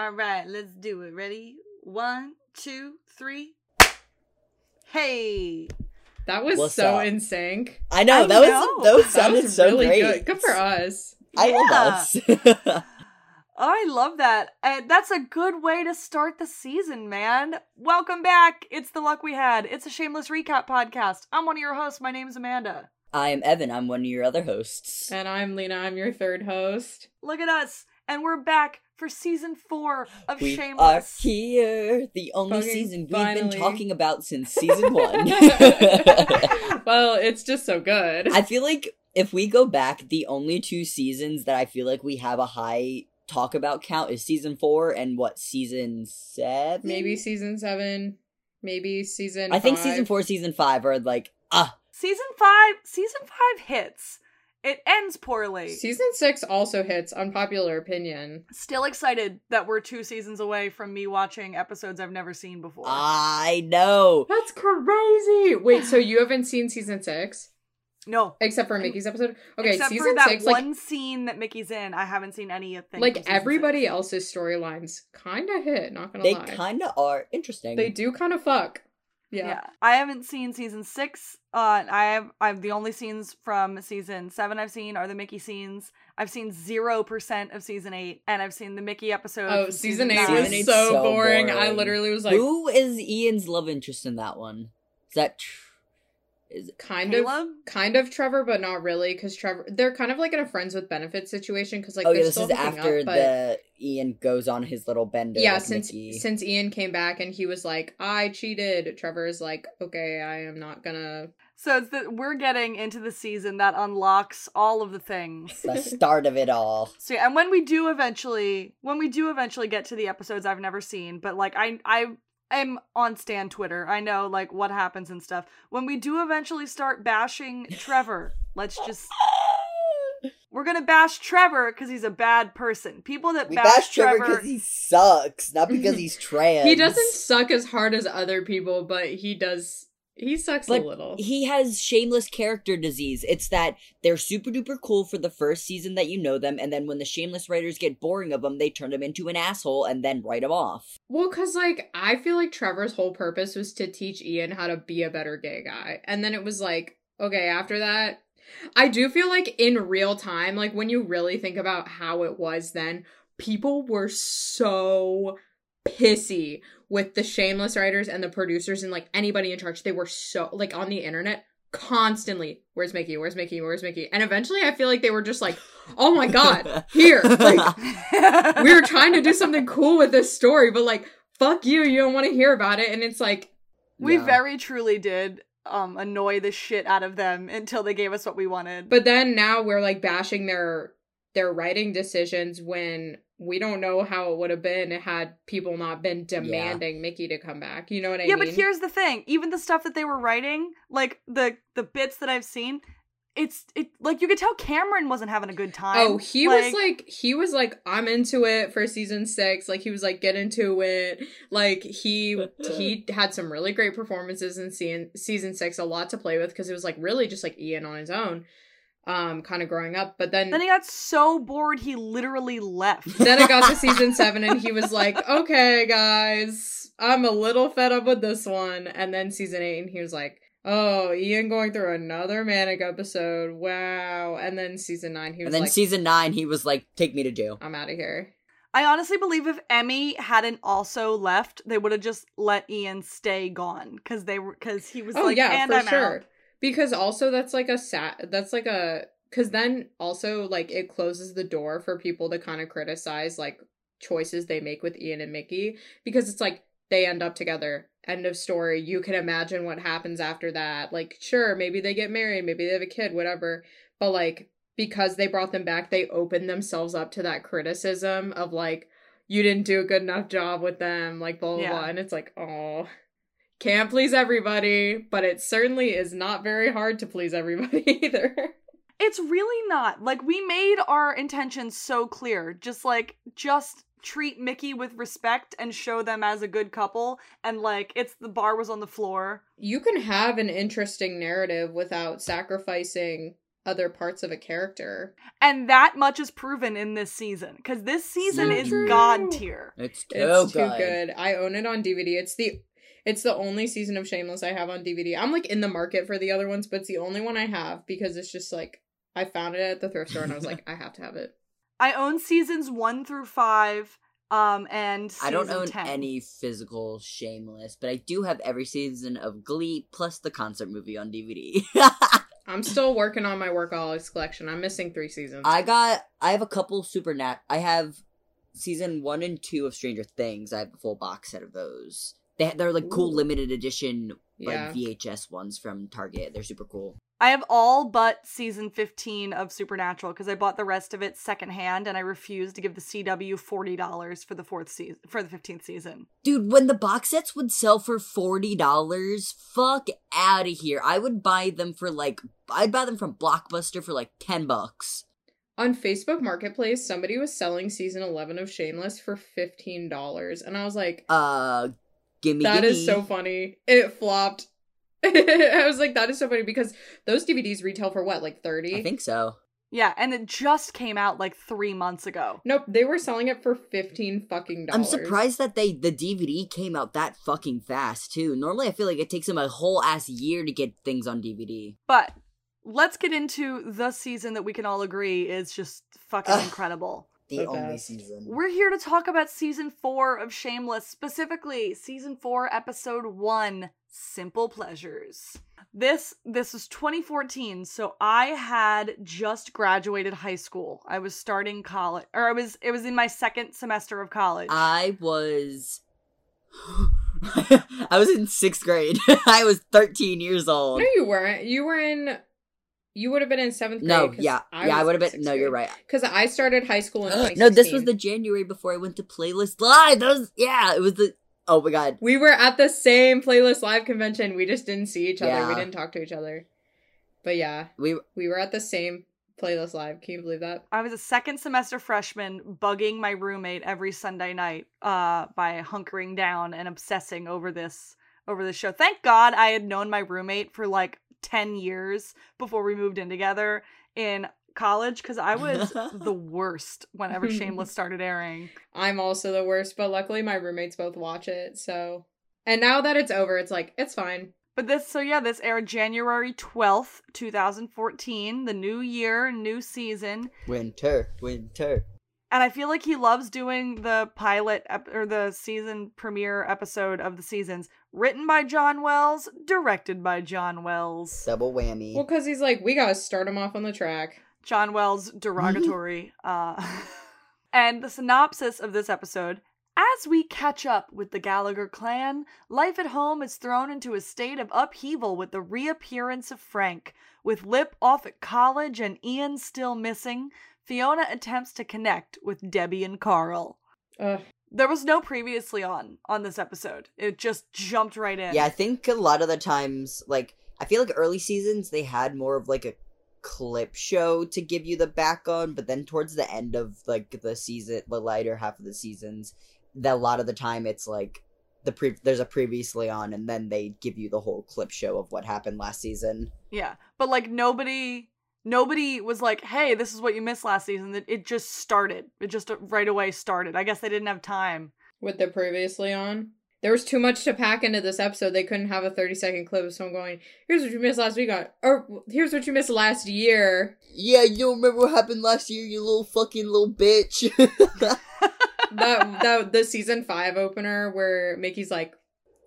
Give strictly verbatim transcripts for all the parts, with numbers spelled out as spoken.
All right, let's do it. Ready? One, two, three. Hey. That was What's so up? in sync. I know. I that know. was Those sounded that was so really great. Good. Good for us. I yeah. love us. I love that. Uh, that's a good way to start the season, man. Welcome back. It's The Luck We Had. It's a Shameless Recap podcast. I'm one of your hosts. My name's Amanda. I'm Evan. I'm one of your other hosts. And I'm Lena. I'm your third host. Look at us. And we're back for season four of we Shameless. We are here. The only Fucking season we've finally. been talking about since season one. Well, it's just so good. I feel like if we go back, the only two seasons that I feel like we have a high... talk about count is season four and what season seven maybe season seven maybe season I five. think season four season five are like ah season five season five hits. It ends poorly. Season six also hits. Unpopular opinion. Still excited that we're two seasons away from me watching episodes I've never seen before. I know, that's crazy. Wait, so you haven't seen season six? No. Except for Mickey's episode? Okay, Except season for that six, one like, scene that Mickey's in, I haven't seen anything. Like, everybody six. else's storylines kind of hit, not gonna they lie. They kind of are interesting. They do kind of fuck. Yeah. yeah. I haven't seen season six. Uh, I have, I have the only scenes from season seven I've seen are the Mickey scenes. I've seen zero percent of season eight, and I've seen the Mickey episode. Oh, season, season eight nine. was so, so boring. boring. I literally was like... Who is Ian's love interest in that one? Is that true? Is kind Caleb? of kind of Trevor, but not really, because Trevor they're kind of like in a friends with benefits situation because like oh yeah this is after up, but... the Ian goes on his little bender. Yeah, like since Mickey. since Ian came back and he was like, I cheated. Trevor is like, okay, I am not gonna. So it's that we're getting into the season that unlocks all of the things. The start of it all. So and when we do eventually, when we do eventually get to the episodes I've never seen, but like I I. I'm on Stan Twitter. I know, like, what happens and stuff. When we do eventually start bashing Trevor, let's just... We're gonna bash Trevor because he's a bad person. People that we bash, bash Trevor... because Trevor... he sucks, not because he's trans. He doesn't suck as hard as other people, but he does... He sucks but a little. He has shameless character disease. It's that they're super duper cool for the first season that you know them, and then when the shameless writers get boring of them, they turn him into an asshole and then write him off. Well, because, like, I feel like Trevor's whole purpose was to teach Ian how to be a better gay guy. And then it was like, okay, after that, I do feel like in real time, like, when you really think about how it was then, people were so... pissy with the shameless writers and the producers and like anybody in charge. They were so like on the internet constantly, where's Mickey, where's Mickey, where's Mickey? And eventually I feel like they were just like, oh my god, here, like we were trying to do something cool with this story, but like fuck you, you don't want to hear about it. And it's like we yeah. very truly did um annoy the shit out of them until they gave us what we wanted. But then now we're like bashing their their writing decisions when we don't know how it would have been had people not been demanding yeah. Mickey to come back. You know what I yeah, mean? Yeah, but here's the thing. Even the stuff that they were writing, like the the bits that I've seen, it's it like you could tell Cameron wasn't having a good time. Oh, he like, was like he was like, I'm into it for season six. Like he was like, get into it. Like he he had some really great performances in season season six, a lot to play with because it was like really just like Ian on his own. Um, kind of growing up, but then then he got so bored he literally left. Then it got to season seven and he was like, okay guys, I'm a little fed up with this one. And then season eight and he was like, oh, Ian going through another manic episode, wow. And then season nine he was and then like, season nine he was like, take me to jail, I'm out of here. I honestly believe if Emmy hadn't also left, they would have just let Ian stay gone because they were because he was oh, like yeah, and for I'm sure. out. Because also that's like a sad, that's like a, because then also like it closes the door for people to kind of criticize like choices they make with Ian and Mickey, because it's like they end up together, end of story. You can imagine what happens after that. Like, sure, maybe they get married, maybe they have a kid, whatever. But like, because they brought them back, they opened themselves up to that criticism of like, you didn't do a good enough job with them, like blah, blah, yeah. blah. And it's like, oh. Can't please everybody, but it certainly is not very hard to please everybody either. It's really not. Like, we made our intentions so clear. Just, like, just treat Mickey with respect and show them as a good couple. And, like, it's the bar was on the floor. You can have an interesting narrative without sacrificing other parts of a character. And that much is proven in this season, because this season so is true. God tier. It's too it's good. Too good. I own it on D V D. It's the it's the only season of Shameless I have on D V D. I'm like in the market for the other ones, but it's the only one I have because it's just like I found it at the thrift store and I was like, I have to have it. I own seasons one through five. Um and I don't own ten. Any physical Shameless, but I do have every season of Glee plus the concert movie on D V D. I'm still working on my Workaholics collection. I'm missing three seasons. I got. I have a couple Supernat. I have season one and two of Stranger Things. I have a full box set of those. They they're like Ooh. Cool limited edition like yeah. V H S ones from Target. They're super cool. I have all but season fifteen of Supernatural because I bought the rest of it secondhand and I refused to give the C W forty dollars for the fourth season for the fifteenth season. Dude, when the box sets would sell for forty dollars, fuck out of here. I would buy them for like I'd buy them from Blockbuster for like ten bucks. On Facebook Marketplace, somebody was selling season eleven of Shameless for fifteen dollars and I was like, "Uh, gimme That gimme. Is so funny. It flopped. I was like, that is so funny because those D V Ds retail for what, like thirty? I think so. Yeah, and it just came out like three months ago. Nope, they were selling it for fifteen fucking dollars. I'm surprised that they the D V D came out that fucking fast too. Normally, I feel like it takes them a whole ass year to get things on D V D. But let's get into the season that we can all agree is just fucking Ugh. Incredible. The okay. only season. We're here to talk about season four of Shameless, specifically season four, episode one, Simple Pleasures. This this is twenty fourteen, so I had just graduated high school. I was starting college, or I was it was in my second semester of college. I was I was in sixth grade. I was thirteen years old. No, you weren't. You were in. You would have been in seventh grade. No, yeah. I yeah, I would have been. No, grade. You're right. Because I started high school in twenty sixteen. No, this was the January before I went to Playlist Live. That was, yeah, it was the, oh my God. We were at the same Playlist Live convention. We just didn't see each other. Yeah. We didn't talk to each other. But yeah, we we were at the same Playlist Live. Can you believe that? I was a second semester freshman bugging my roommate every Sunday night uh, by hunkering down and obsessing over this, over this show. Thank God I had known my roommate for like ten years before we moved in together in college, because I was the worst whenever Shameless started airing. I'm also the worst, but luckily my roommates both watch it, so. And now that it's over, it's like, it's fine. But this, so yeah, this aired January twelfth, twenty fourteen, the new year, new season. Winter, winter. And I feel like he loves doing the pilot ep- or the season premiere episode of the seasons. Written by John Wells, directed by John Wells. Double whammy. Well, because he's like, we gotta start him off on the track. John Wells, derogatory. uh, and the synopsis of this episode. As we catch up with the Gallagher clan, life at home is thrown into a state of upheaval with the reappearance of Frank. With Lip off at college and Ian still missing, Fiona attempts to connect with Debbie and Carl. Ugh. There was no previously on on this episode. It just jumped right in. Yeah, I think a lot of the times, like, I feel like early seasons, they had more of, like, a clip show to give you the back on, but then towards the end of, like, the season, the lighter half of the seasons, that a lot of the time it's, like, the pre- there's a previously on, and then they give you the whole clip show of what happened last season. Yeah, but, like, nobody... Nobody was like, hey, this is what you missed last season. It just started. It just right away started. I guess they didn't have time. With the previously on? There was too much to pack into this episode. They couldn't have a thirty-second clip of someone going, here's what you missed last week on, or here's what you missed last year. Yeah, you don't remember what happened last year, you little fucking little bitch. that, that The season five opener where Mickey's like,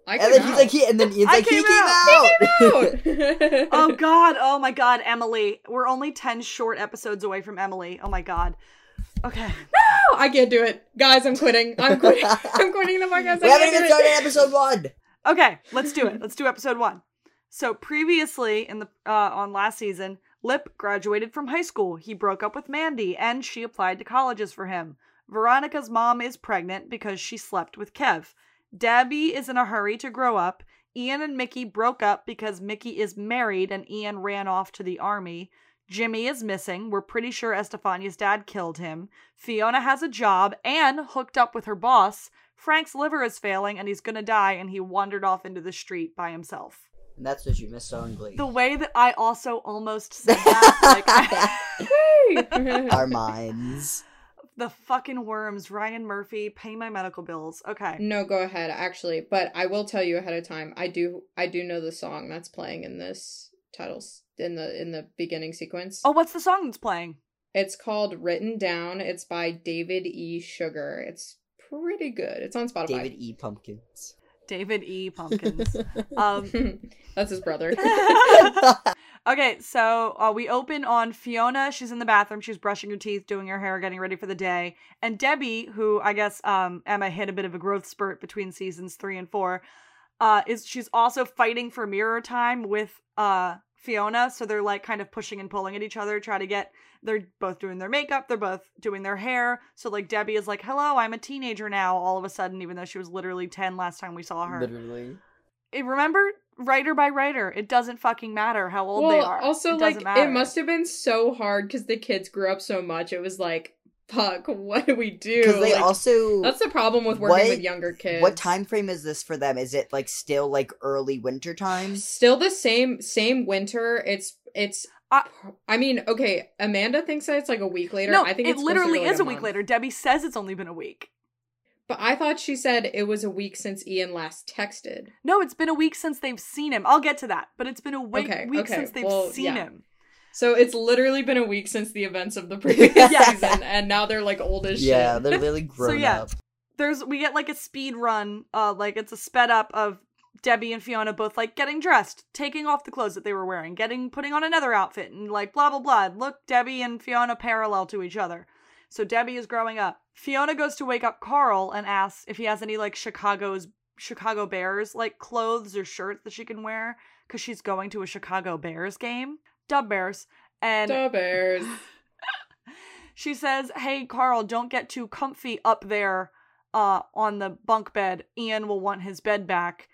I and then out. He's like, he, and then he's like, came he, out. Came out. he came out. Oh God! Oh my God, Emily! We're only ten short episodes away from Emily. Oh my God. Okay. No, I can't do it, guys. I'm quitting. I'm quitting. I'm quitting the podcast. We I haven't even started episode one. Okay, let's do it. Let's do episode one. So previously, in the uh, on last season, Lip graduated from high school. He broke up with Mandy, and she applied to colleges for him. Veronica's mom is pregnant because she slept with Kev. Debbie is in a hurry to grow up. Ian and Mickey broke up because Mickey is married and Ian ran off to the army. Jimmy is missing. We're pretty sure Estefania's dad killed him. Fiona has a job and hooked up with her boss. Frank's liver is failing and he's gonna die and he wandered off into the street by himself. And that's what you miss on Glee. The way that I also almost said that, like, I... Our minds. The fucking worms. Ryan Murphy, pay my medical bills. Okay. No, go ahead, actually. But I will tell you ahead of time, I do I do know the song that's playing in this titles in the in the beginning sequence. Oh, what's the song that's playing? It's called Written Down. It's by David E Sugar. It's pretty good. It's on Spotify. David E Pumpkins. David E Pumpkins. Um, that's his brother. Okay, so uh, we open on Fiona. She's in the bathroom. She's brushing her teeth, doing her hair, getting ready for the day. And Debbie, who I guess um, Emma hit a bit of a growth spurt between seasons three and four, uh, is she's also fighting for mirror time with uh, Fiona. So they're like kind of pushing and pulling at each other, trying to get. They're both doing their makeup. They're both doing their hair. So like Debbie is like, hello, I'm a teenager now all of a sudden, even though she was literally ten last time we saw her. Literally. It, remember? Writer by writer. It doesn't fucking matter how old well, they are. Also, it like, matter. It must have been so hard because the kids grew up so much. It was like, fuck, what do we do? Because they like, also... That's the problem with working what, with younger kids. What time frame is this for them? Is it like still like early winter time? Still the same same winter. It's... it's I, I mean, okay, Amanda thinks that it's like a week later. No, I think it it's literally is a, a week later. Debbie says it's only been a week. But I thought she said it was a week since Ian last texted. No, it's been a week since they've seen him. I'll get to that. But it's been a week, okay, week okay. since they've well, seen yeah. him. So it's literally been a week since the events of the previous yes. season. And now they're like old as yeah, shit. Yeah, they're really grown so, yeah, up. There's, we get like a speed run. Uh, like it's a sped up of Debbie and Fiona both like getting dressed, taking off the clothes that they were wearing, getting putting on another outfit, and like blah blah blah. Look, Debbie and Fiona parallel to each other. So Debbie is growing up. Fiona goes to wake up Carl and asks if he has any like Chicago's Chicago Bears like clothes or shirts that she can wear because she's going to a Chicago Bears game. Dub Bears and Dub Bears. She says, "Hey Carl, don't get too comfy up there uh, on the bunk bed. Ian will want his bed back."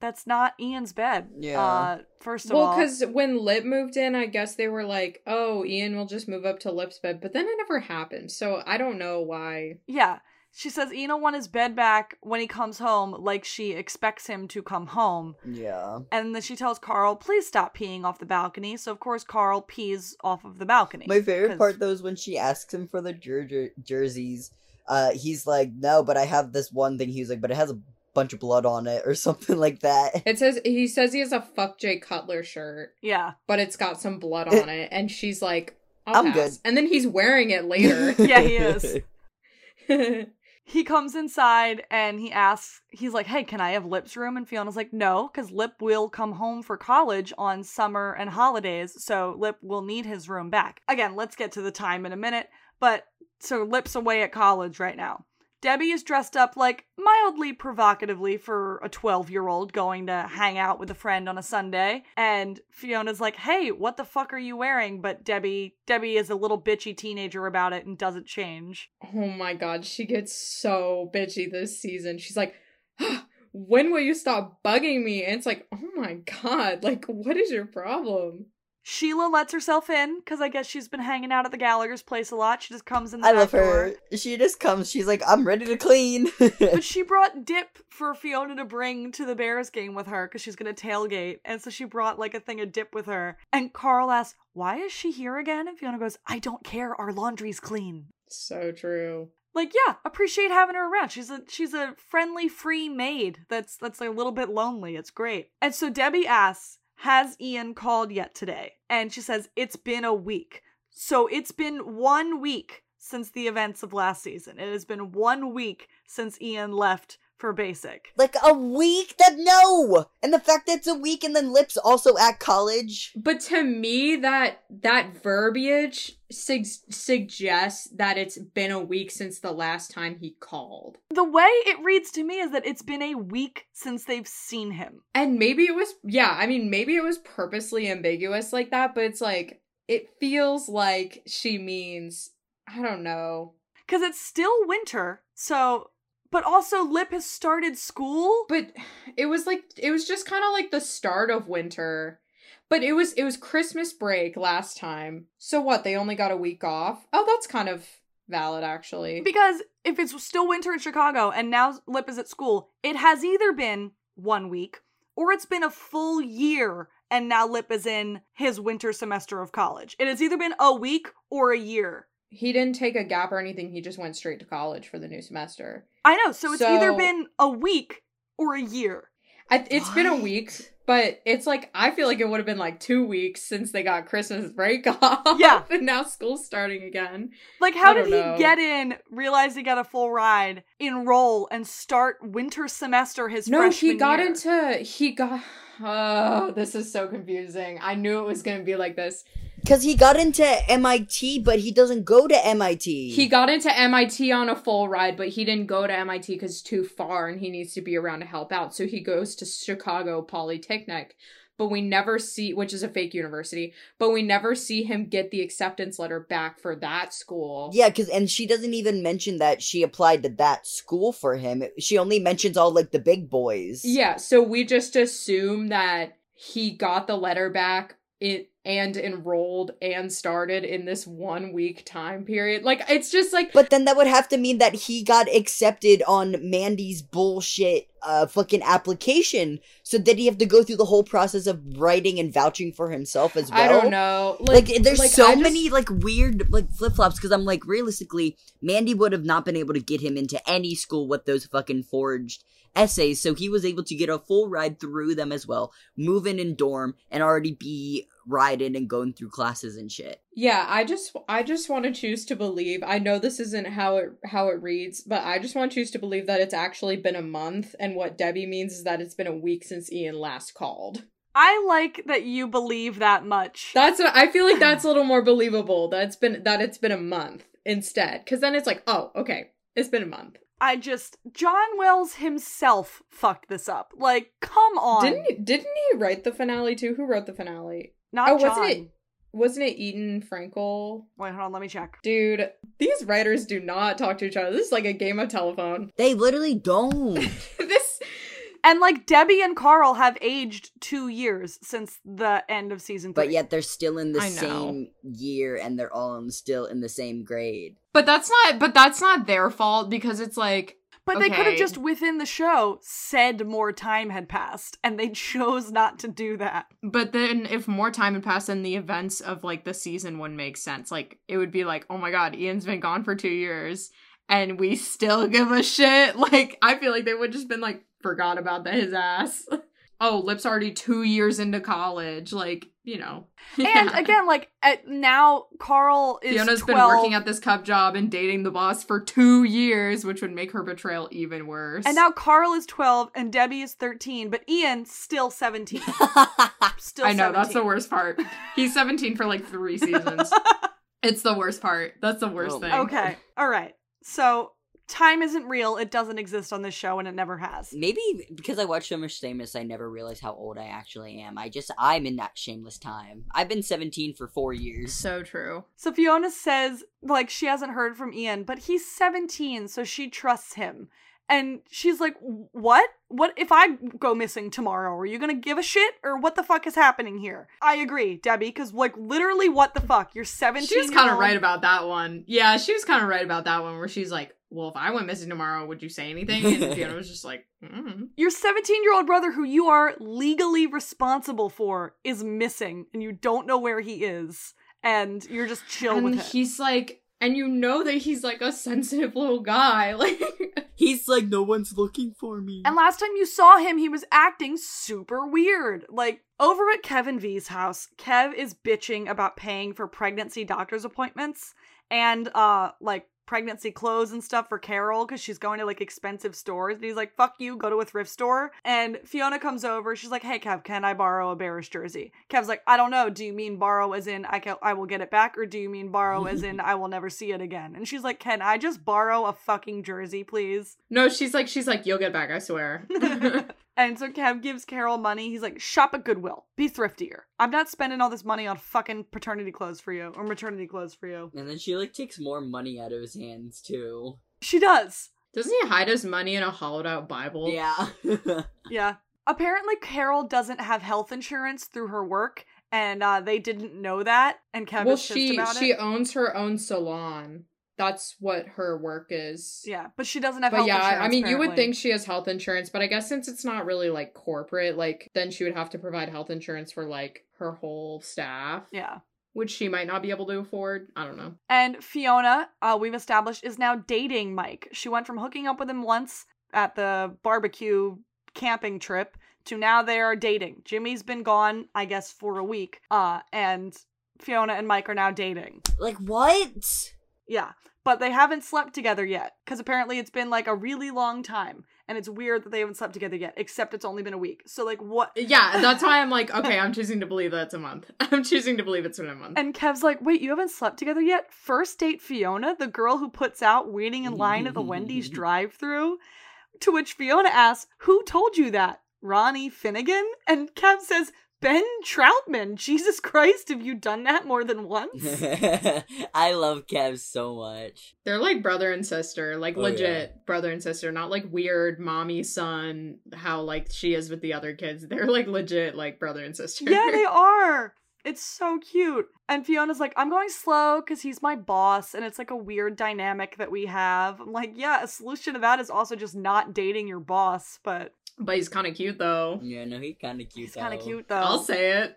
That's not Ian's bed. Yeah. Uh, first of well, all. Well, because when Lip moved in, I guess they were like, oh, Ian will just move up to Lip's bed. But then it never happened. So I don't know why. Yeah. She says Ian will want his bed back when he comes home, like she expects him to come home. Yeah. And then she tells Carl, please stop peeing off the balcony. So, of course, Carl pees off of the balcony. My favorite cause... part, though, is when she asks him for the jer- jer- jerseys. Uh, he's like, no, but I have this one thing. He's like, but it has a bunch of blood on it or something like that. It says he says he has a fuck Jay Cutler shirt. Yeah. But it's got some blood on it and she's like, I'll I'm pass. Good. And then he's wearing it later. Yeah, he is. He comes inside and he asks, he's like, hey, can I have Lip's room? And Fiona's like, no, because Lip will come home for college on summer and holidays, so Lip will need his room back. Again, let's get to the time in a minute, but so Lip's away at college right now. Debbie is dressed up, like, mildly provocatively for a twelve-year-old going to hang out with a friend on a Sunday. And Fiona's like, hey, what the fuck are you wearing? But Debbie, Debbie is a little bitchy teenager about it and doesn't change. Oh my god, she gets so bitchy this season. She's like, ah, when will you stop bugging me? And it's like, oh my god, like, what is your problem? Sheila lets herself in, because I guess she's been hanging out at the Gallagher's place a lot. She just comes in the I love her. Door. She just comes. She's like, I'm ready to clean. But she brought dip for Fiona to bring to the Bears game with her, because she's going to tailgate. And so she brought, like, a thing of dip with her. And Carl asks, why is she here again? And Fiona goes, I don't care. Our laundry's clean. So true. Like, yeah, appreciate having her around. She's a she's a friendly, free maid that's that's a little bit lonely. It's great. And so Debbie asks, has Ian called yet today? And she says, it's been a week. So it's been one week since the events of last season. It has been one week since Ian left for basic. Like a week? That no! And the fact that it's a week and then Lip's also at college. But to me, that that verbiage su- suggests that it's been a week since the last time he called. The way it reads to me is that it's been a week since they've seen him. And maybe it was, yeah, I mean, maybe it was purposely ambiguous like that, but it's like, it feels like she means, I don't know. Because it's still winter, so... But also, Lip has started school. But it was like, it was just kind of like the start of winter. But it was, it was Christmas break last time. So what, they only got a week off? Oh, that's kind of valid, actually. Because if it's still winter in Chicago and now Lip is at school, it has either been one week or it's been a full year and now Lip is in his winter semester of college. It has either been a week or a year. He didn't take a gap or anything. He just went straight to college for the new semester. I know. So it's so, either been a week or a year. I, it's what? been a week, but it's like, I feel like it would have been like two weeks since they got Christmas break off. Yeah. And now school's starting again. Like, how did he know. get in, realize he got a full ride, enroll, and start winter semester his no, freshman year? No, he got year. into, he got, oh, this is so confusing. I knew it was going to be like this. Because he got into M I T, but he doesn't go to M I T. He got into M I T on a full ride, but he didn't go to M I T because it's too far and he needs to be around to help out. So he goes to Chicago Polytechnic, but we never see, which is a fake university, but we never see him get the acceptance letter back for that school. Yeah, because, and she doesn't even mention that she applied to that school for him. She only mentions all, like, the big boys. Yeah, so we just assume that he got the letter back It and enrolled and started in this one week time period. Like, it's just like... But then that would have to mean that he got accepted on Mandy's bullshit uh, fucking application. So did he have to go through the whole process of writing and vouching for himself as well? I don't know. Like, like there's like, so just... many, like, weird, like, flip-flops. Because I'm like, realistically, Mandy would have not been able to get him into any school with those fucking forged... essays, so he was able to get a full ride through them as well, move in and dorm, and already be riding and going through classes and shit. Yeah, I just I just want to choose to believe, I know this isn't how it how it reads, but I just want to choose to believe that it's actually been a month, and what Debbie means is that it's been a week since Ian last called. I like that you believe that much. That's what, I feel like that's a little more believable, that it's been, that it's been a month instead, because then it's like, oh, okay, it's been a month. I just, John Wells himself fucked this up. Like, come on. Didn't he, didn't he write the finale too? Who wrote the finale? Not oh, John. Wasn't it, wasn't it Eaton Frankel? Wait, hold on, let me check. Dude, these writers do not talk to each other. This is like a game of telephone. They literally don't. this And like Debbie and Carl have aged two years since the end of season three. But yet they're still in the same year and they're all still in the same grade. But that's not but that's not their fault, because it's like, But okay. they could have just within the show said more time had passed, and they chose not to do that. But then if more time had passed, then the events of like the season wouldn't make sense. Like, it would be like, oh my god, Ian's been gone for two years and we still give a shit. Like, I feel like they would just been like, forgot about that, his ass. Oh, Lip's already two years into college. Like, you know. Yeah. And again, like, at now Carl is Fiona's twelve. Been working at this cup job and dating the boss for two years, which would make her betrayal even worse. And now Carl is twelve and Debbie is thirteen, but Ian still seventeen. Still I know, seventeen. That's the worst part. He's seventeen for like three seasons. It's the worst part. That's the worst oh. thing. Okay. All right. So... time isn't real, it doesn't exist on this show, and it never has. Maybe because I watch so much Shameless, I never realize how old I actually am. I just, I'm in that Shameless time. I've been seventeen for four years. So true. So Fiona says, like, she hasn't heard from Ian, but he's seventeen, so she trusts him. And she's like, what? What if I go missing tomorrow? Are you gonna give a shit? Or what the fuck is happening here? I agree, Debbie, because, like, literally, what the fuck? You're seventeen. She was kind of right about that one. Yeah, she was kind of right about that one, where she's like, well, if I went missing tomorrow, would you say anything? And Fiona was just like, mm. Your seventeen-year-old brother, who you are legally responsible for, is missing, and you don't know where he is, and you're just chill and with him. And he's like, and you know that he's like a sensitive little guy. Like, he's like, no one's looking for me. And last time you saw him, he was acting super weird. Like, over at Kevin V's house, Kev is bitching about paying for pregnancy doctor's appointments and, uh, like, pregnancy clothes and stuff for Carol, because she's going to like expensive stores, and he's like, fuck you, go to a thrift store. And Fiona comes over, she's like, hey Kev, can I borrow a Bears jersey? Kev's like, I don't know, do you mean borrow as in I can I will get it back, or do you mean borrow as in I will never see it again? And she's like, can I just borrow a fucking jersey, please? No, she's like she's like you'll get it back, I swear. And so Kev gives Carol money. He's like, shop at Goodwill. Be thriftier. I'm not spending all this money on fucking paternity clothes for you, or maternity clothes for you. And then she, like, takes more money out of his hands, too. She does. Doesn't he hide his money in a hollowed-out Bible? Yeah. Yeah. Apparently, Carol doesn't have health insurance through her work, and uh, they didn't know that, and Kev well, is pissed she, about she it. Well, she owns her own salon. that's what her work is. Yeah, but she doesn't have but health yeah, insurance. Yeah, I mean, apparently. You would think she has health insurance, but I guess since it's not really, like, corporate, like, then she would have to provide health insurance for, like, her whole staff. Yeah. Which she might not be able to afford. I don't know. And Fiona, uh, we've established, is now dating Mike. She went from hooking up with him once at the barbecue camping trip to now they are dating. Jimmy's been gone, I guess, for a week. Uh, and Fiona and Mike are now dating. Like, what? Yeah, but they haven't slept together yet, because apparently it's been, like, a really long time, and it's weird that they haven't slept together yet, except it's only been a week. So, like, what? Yeah, that's why I'm like, okay, I'm choosing to believe that's a month. I'm choosing to believe it's been a month. And Kev's like, wait, you haven't slept together yet? First date Fiona, the girl who puts out waiting in line at the Wendy's drive-thru? To which Fiona asks, who told you that? Ronnie Finnegan? And Kev says, Ben Troutman, Jesus Christ, have you done that more than once? I love Kev so much. They're like brother and sister, like oh, legit yeah. brother and sister, not like weird mommy son, how like she is with the other kids. They're like legit like brother and sister. Yeah, they are. It's so cute. And Fiona's like, I'm going slow because he's my boss. And it's like a weird dynamic that we have. I'm like, yeah, a solution to that is also just not dating your boss, but... But he's kind of cute, though. Yeah, no, he's kind of cute, he's though. He's kind of cute, though. I'll say it.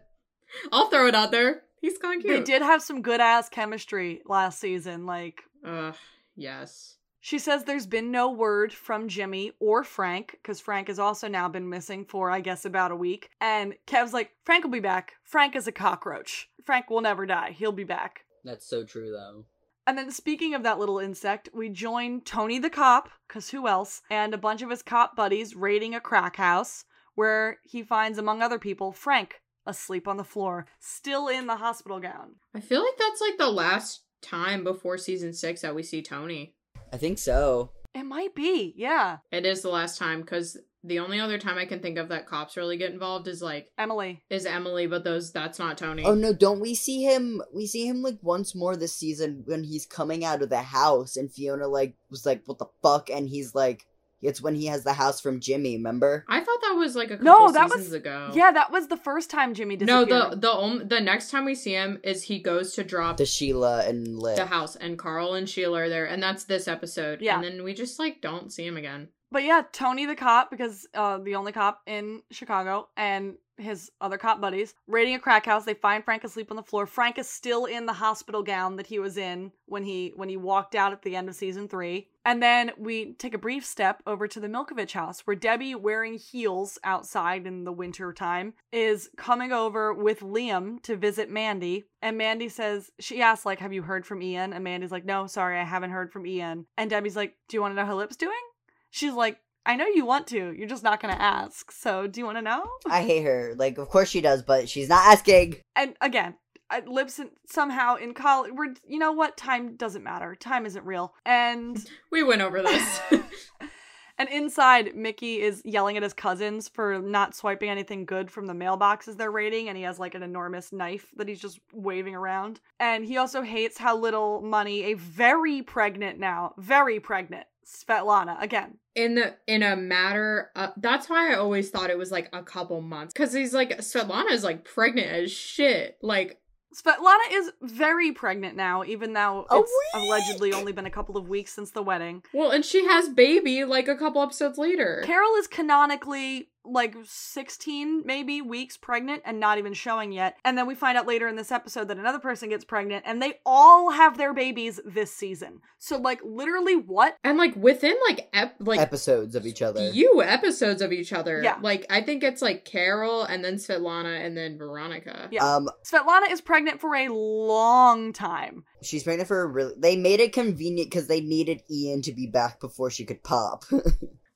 I'll throw it out there. He's kind of cute. They did have some good-ass chemistry last season, like... Ugh, yes. She says there's been no word from Jimmy or Frank, because Frank has also now been missing for, I guess, about a week. And Kev's like, Frank will be back. Frank is a cockroach. Frank will never die. He'll be back. That's so true, though. And then speaking of that little insect, we join Tony the cop, because who else, and a bunch of his cop buddies raiding a crack house where he finds, among other people, Frank asleep on the floor, still in the hospital gown. I feel like that's like the last time before season six that we see Tony. I think so. It might be, yeah. It is the last time, because the only other time I can think of that cops really get involved is like Emily. Is Emily, but those that's not Tony. Oh no, don't we see him we see him like once more this season when he's coming out of the house and Fiona like was like, what the fuck? And he's like, it's when he has the house from Jimmy, remember? I thought that was like a couple no, that seasons was, ago. Yeah, that was the first time Jimmy disappeared. No, the the only, the next time we see him is he goes to drop... The Sheila and Lip. The house, and Carl and Sheila are there, and that's this episode. Yeah. And then we just like don't see him again. But yeah, Tony the cop, because uh, the only cop in Chicago, and his other cop buddies, raiding a crack house, they find Frank asleep on the floor. Frank is still in the hospital gown that he was in when he when he walked out at the end of season three. And then we take a brief step over to the Milkovich house, where Debbie, wearing heels outside in the winter time, is coming over with Liam to visit Mandy. And Mandy says, she asks, like, have you heard from Ian? And Mandy's like, no, sorry, I haven't heard from Ian. And Debbie's like, do you want to know how Lip's doing? She's like, I know you want to. You're just not going to ask. So do you want to know? I hate her. Like, of course she does, but she's not asking. And again, Lip's somehow in college. We're, you know what? Time doesn't matter. Time isn't real. And we went over this. And inside, Mickey is yelling at his cousins for not swiping anything good from the mailboxes they're raiding, and he has, like, an enormous knife that he's just waving around. And he also hates how little money a very pregnant now, very pregnant, Svetlana, again. In the in a matter of, that's why I always thought it was, like, a couple months. Because he's like, Svetlana is, like, pregnant as shit. Like... Svetlana is very pregnant now, even though it's allegedly only been a couple of weeks since the wedding. Well, and she has baby, like, a couple episodes later. Carol is canonically, like, sixteen, maybe, weeks pregnant and not even showing yet. And then we find out later in this episode that another person gets pregnant, and they all have their babies this season. So, like, literally what? And, like, within, like, ep- like episodes of each other. Few episodes of each other. Yeah. Like, I think it's, like, Carol, and then Svetlana, and then Veronica. Yeah. Um, Svetlana is pregnant for a long time. She's pregnant for a really... They made it convenient because they needed Ian to be back before she could pop.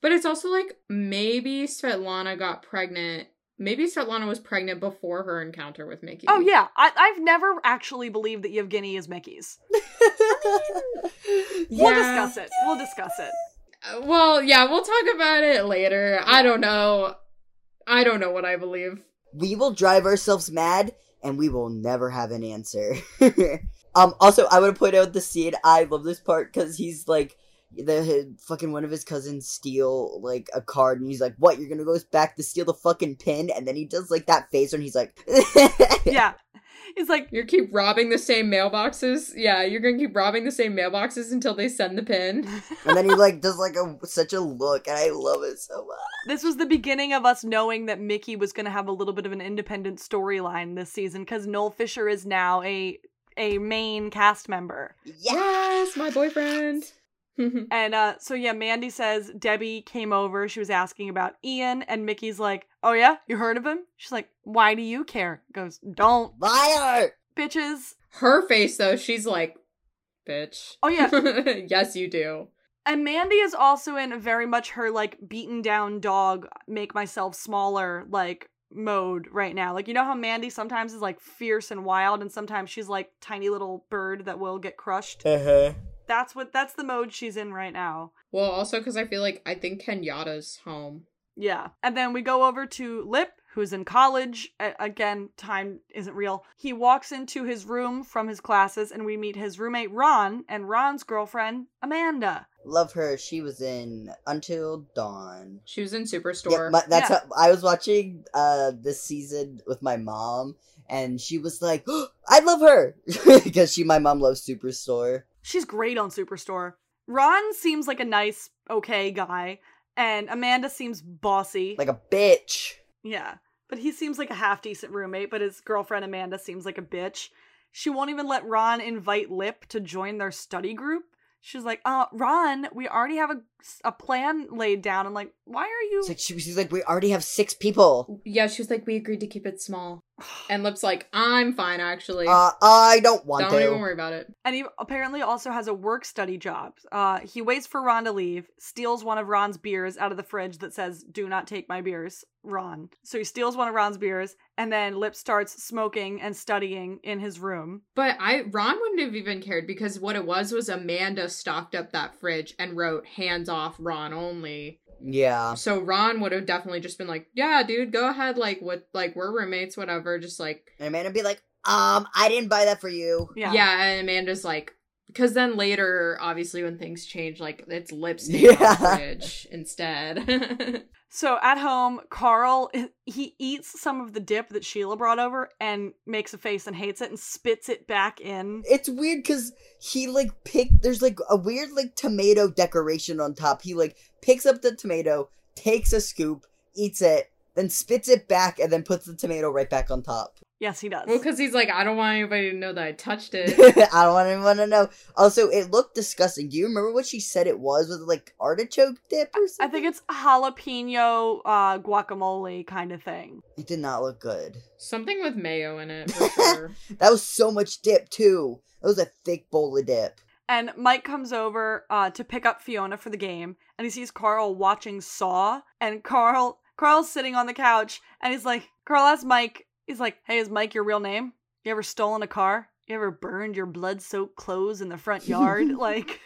But it's also like, maybe Svetlana got pregnant. Maybe Svetlana was pregnant before her encounter with Mickey. Oh yeah. I- I've never actually believed that Yevgeny is Mickey's. We'll yeah. discuss it. We'll discuss it. Uh, well, yeah, we'll talk about it later. Yeah. I don't know. I don't know what I believe. We will drive ourselves mad and we will never have an answer. um, also, I want to point out the scene. I love this part because he's like, the his, fucking one of his cousins steal like a card, and he's like, "What? You're gonna go back to steal the fucking pin?" And then he does like that face, and he's like, "Yeah." It's like, you keep robbing the same mailboxes. Yeah, you're gonna keep robbing the same mailboxes until they send the pin. And then he like does like a such a look, and I love it so much. This was the beginning of us knowing that Mickey was gonna have a little bit of an independent storyline this season, because Noel Fisher is now a a main cast member. Yes, my boyfriend. And uh, so, yeah, Mandy says Debbie came over. She was asking about Ian, and Mickey's like, oh, yeah? You heard of him? She's like, why do you care? Goes, don't. Liar! Bitches. Her face, though, she's like, bitch. Oh, yeah. Yes, you do. And Mandy is also in very much her, like, beaten down dog, make myself smaller, like, mode right now. Like, you know how Mandy sometimes is, like, fierce and wild, and sometimes she's, like, tiny little bird that will get crushed? Uh-huh. That's what, that's the mode she's in right now. Well, also because I feel like, I think Kenyatta's home. Yeah. And then we go over to Lip, who's in college. A- again, time isn't real. He walks into his room from his classes, and we meet his roommate, Ron, and Ron's girlfriend, Amanda. Love her. She was in Until Dawn. She was in Superstore. Yeah, my, that's yeah. how, I was watching uh, this season with my mom, and she was like, oh, I love her! Because she, my mom loves Superstore. She's great on Superstore. Ron seems like a nice, okay guy, and Amanda seems bossy. Like a bitch. Yeah, but he seems like a half-decent roommate, but his girlfriend Amanda seems like a bitch. She won't even let Ron invite Lip to join their study group. She's like, uh, Ron, we already have a, a plan laid down. I'm like, why are you... Like, she, she's like, we already have six people. Yeah, she was like, we agreed to keep it small. And Lip's like, I'm fine, actually. Uh, I don't want don't to. Don't even worry about it. And he apparently also has a work-study job. Uh, he waits for Ron to leave, steals one of Ron's beers out of the fridge that says, do not take my beers, Ron. So he steals one of Ron's beers, and then Lip starts smoking and studying in his room. But I Ron wouldn't have even cared, because what it was was Amanda stocked up that fridge and wrote, hands off, Ron only. Yeah. So Ron would have definitely just been like, yeah, dude, go ahead. Like, what, like, we're roommates, whatever. Just like. And Amanda'd be like, um, I didn't buy that for you. Yeah. Yeah. And Amanda's like, because then later, obviously, when things change, like, it's lipstick yeah. on the fridge instead. So at home, Carl, he eats some of the dip that Sheila brought over and makes a face and hates it and spits it back in. It's weird because he, like, picked, there's, like, a weird, like, tomato decoration on top. He, like, picks up the tomato, takes a scoop, eats it, then spits it back, and then puts the tomato right back on top. Yes, he does. Well, because he's like, I don't want anybody to know that I touched it. I don't want anyone to know. Also, it looked disgusting. Do you remember what she said it was? Was it like artichoke dip or something? I think it's jalapeno uh, guacamole kind of thing. It did not look good. Something with mayo in it, for sure. That was so much dip, too. That was a thick bowl of dip. And Mike comes over uh, to pick up Fiona for the game, and he sees Carl watching Saw, and Carl Carl's sitting on the couch, and he's like, Carl asked Mike... He's like, hey, is Mike your real name? You ever stolen a car? You ever burned your blood-soaked clothes in the front yard? Like,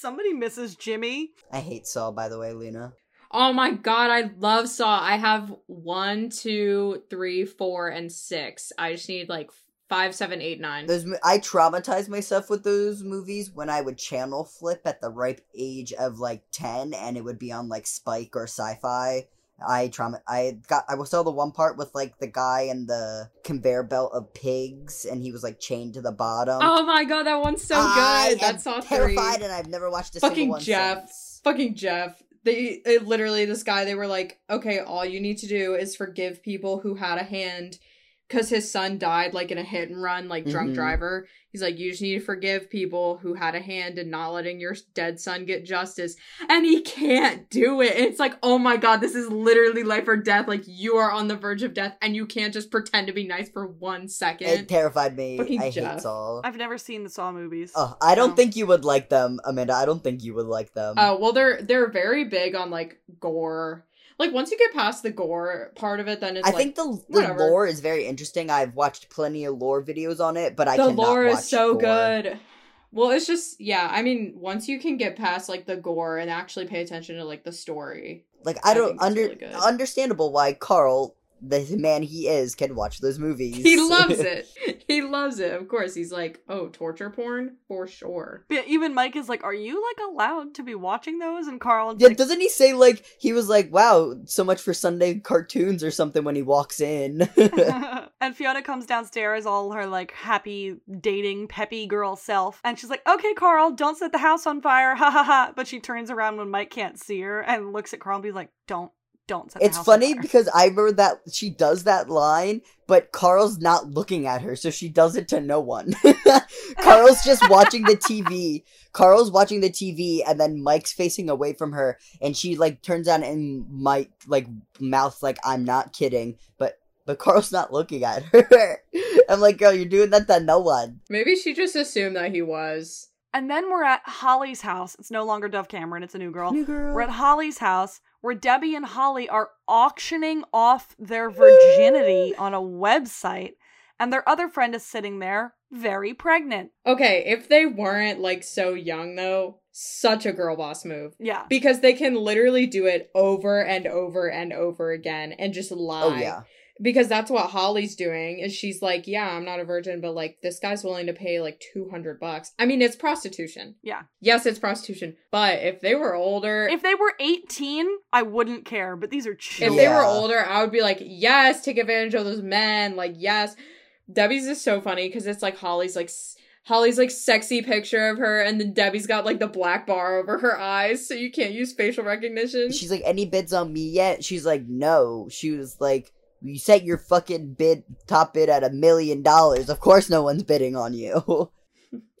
somebody misses Jimmy. I hate Saw, by the way, Lena. Oh my god, I love Saw. I have one, two, three, four, and six. I just need, like, five, seven, eight, nine. Those, I traumatized myself with those movies when I would channel flip at the ripe age of, like, ten, and it would be on, like, Spike or Sci-Fi. I trauma. I got. I saw the one part with like the guy and the conveyor belt of pigs, and he was like chained to the bottom. Oh my god, that one's so I good. That's so terrified, three. And I've never watched a fucking single one Jeff. Since. Fucking Jeff. They it, literally this guy. They were like, okay, all you need to do is forgive people who had a hand, because his son died like in a hit and run, like drunk mm-hmm. driver. He's like, you just need to forgive people who had a hand in not letting your dead son get justice. And he can't do it. And it's like, oh my god, this is literally life or death. Like, you are on the verge of death and you can't just pretend to be nice for one second. It terrified me. Fucking I Jeff. Hate Saw. I've never seen the Saw movies. Oh, I don't no. think you would like them, Amanda. I don't think you would like them. Oh, uh, well, they're they're very big on, like, gore. Like, once you get past the gore part of it, then it's I like, I think the, the lore is very interesting. I've watched plenty of lore videos on it, but I the cannot watch The lore is so gore. Good. Well, it's just, yeah, I mean, once you can get past, like, the gore and actually pay attention to, like, the story. Like, I, I don't, under really understandable why Carl, the man he is, can watch those movies. He loves it. He loves it. Of course. He's like, oh, torture porn? For sure. Yeah, even Mike is like, are you, like, allowed to be watching those? And Carl... Yeah, like, doesn't he say, like, he was like, wow, so much for Sunday cartoons or something when he walks in. And Fiona comes downstairs, all her, like, happy, dating, peppy girl self. And she's like, okay, Carl, don't set the house on fire. Ha ha ha. But she turns around when Mike can't see her and looks at Carl and be like, don't. Don't set the house on fire. It's funny because I remember that she does that line, but Carl's not looking at her, so she does it to no one. Carl's just watching the T V. Carl's watching the T V, and then Mike's facing away from her, and she like turns on and Mike like mouths like, "I'm not kidding," but but Carl's not looking at her. I'm like, girl, you're doing that to no one. Maybe she just assumed that he was. And then we're at Holly's house. It's no longer Dove Cameron. It's a new girl. New girl. We're at Holly's house, where Debbie and Holly are auctioning off their virginity on a website, and their other friend is sitting there, very pregnant. Okay, if they weren't, like, so young, though, such a girl boss move. Yeah. Because they can literally do it over and over and over again and just lie. Oh, yeah. Because that's what Holly's doing, is she's like, yeah, I'm not a virgin, but, like, this guy's willing to pay, like, two hundred bucks. I mean, it's prostitution. Yeah. Yes, it's prostitution. But if they were older... If they were eighteen, I wouldn't care, but these are children. If they yeah. were older, I would be like, yes, take advantage of those men. Like, yes. Debbie's is so funny, because it's, like, Holly's, like... S- Holly's, like, sexy picture of her, and then Debbie's got, like, the black bar over her eyes, so you can't use facial recognition. She's like, any bids on me yet? She's like, no. She was like... You set your fucking bid, top bid at a million dollars. Of course no one's bidding on you.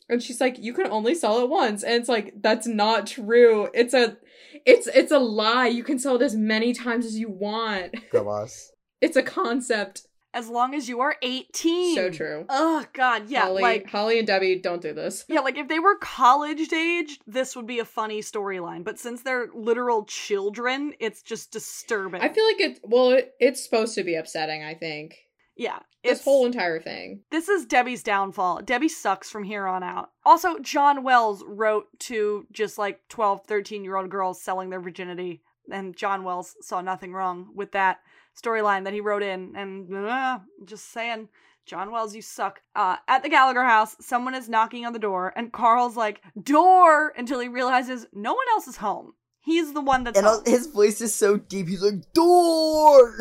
And she's like, you can only sell it once. And it's like, that's not true. It's a, it's, it's a lie. You can sell it as many times as you want. Go boss. It's a concept. As long as you are eighteen. So true. Oh, God, yeah. Holly, like, Holly and Debbie, don't do this. Yeah, like, if they were college age, this would be a funny storyline. But since they're literal children, it's just disturbing. I feel like it, well, it, it's supposed to be upsetting, I think. Yeah. This whole entire thing. This is Debbie's downfall. Debbie sucks from here on out. Also, John Wells wrote to just, like, twelve, thirteen-year-old girls selling their virginity. And John Wells saw nothing wrong with that storyline that he wrote in, and uh, just saying, John Wells, you suck. Uh, at the Gallagher house, someone is knocking on the door, and Carl's like, door, until he realizes no one else is home. He's the one that's And home. His voice is so deep, he's like, door!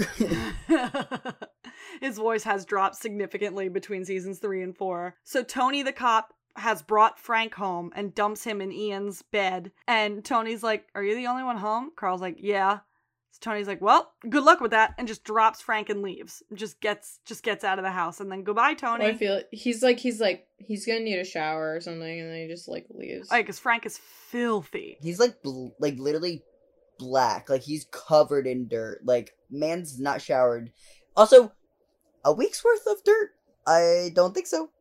His voice has dropped significantly between seasons three and four. So Tony the cop has brought Frank home and dumps him in Ian's bed, and Tony's like, are you the only one home? Carl's like, yeah. So Tony's like, well, good luck with that, and just drops Frank and leaves. Just gets just gets out of the house, and then goodbye, Tony. Well, I feel he's like he's like he's gonna need a shower or something, and then he just like leaves. Like, because Frank is filthy. He's like bl- like literally black. Like, he's covered in dirt. Like, man's not showered. Also, a week's worth of dirt? I don't think so.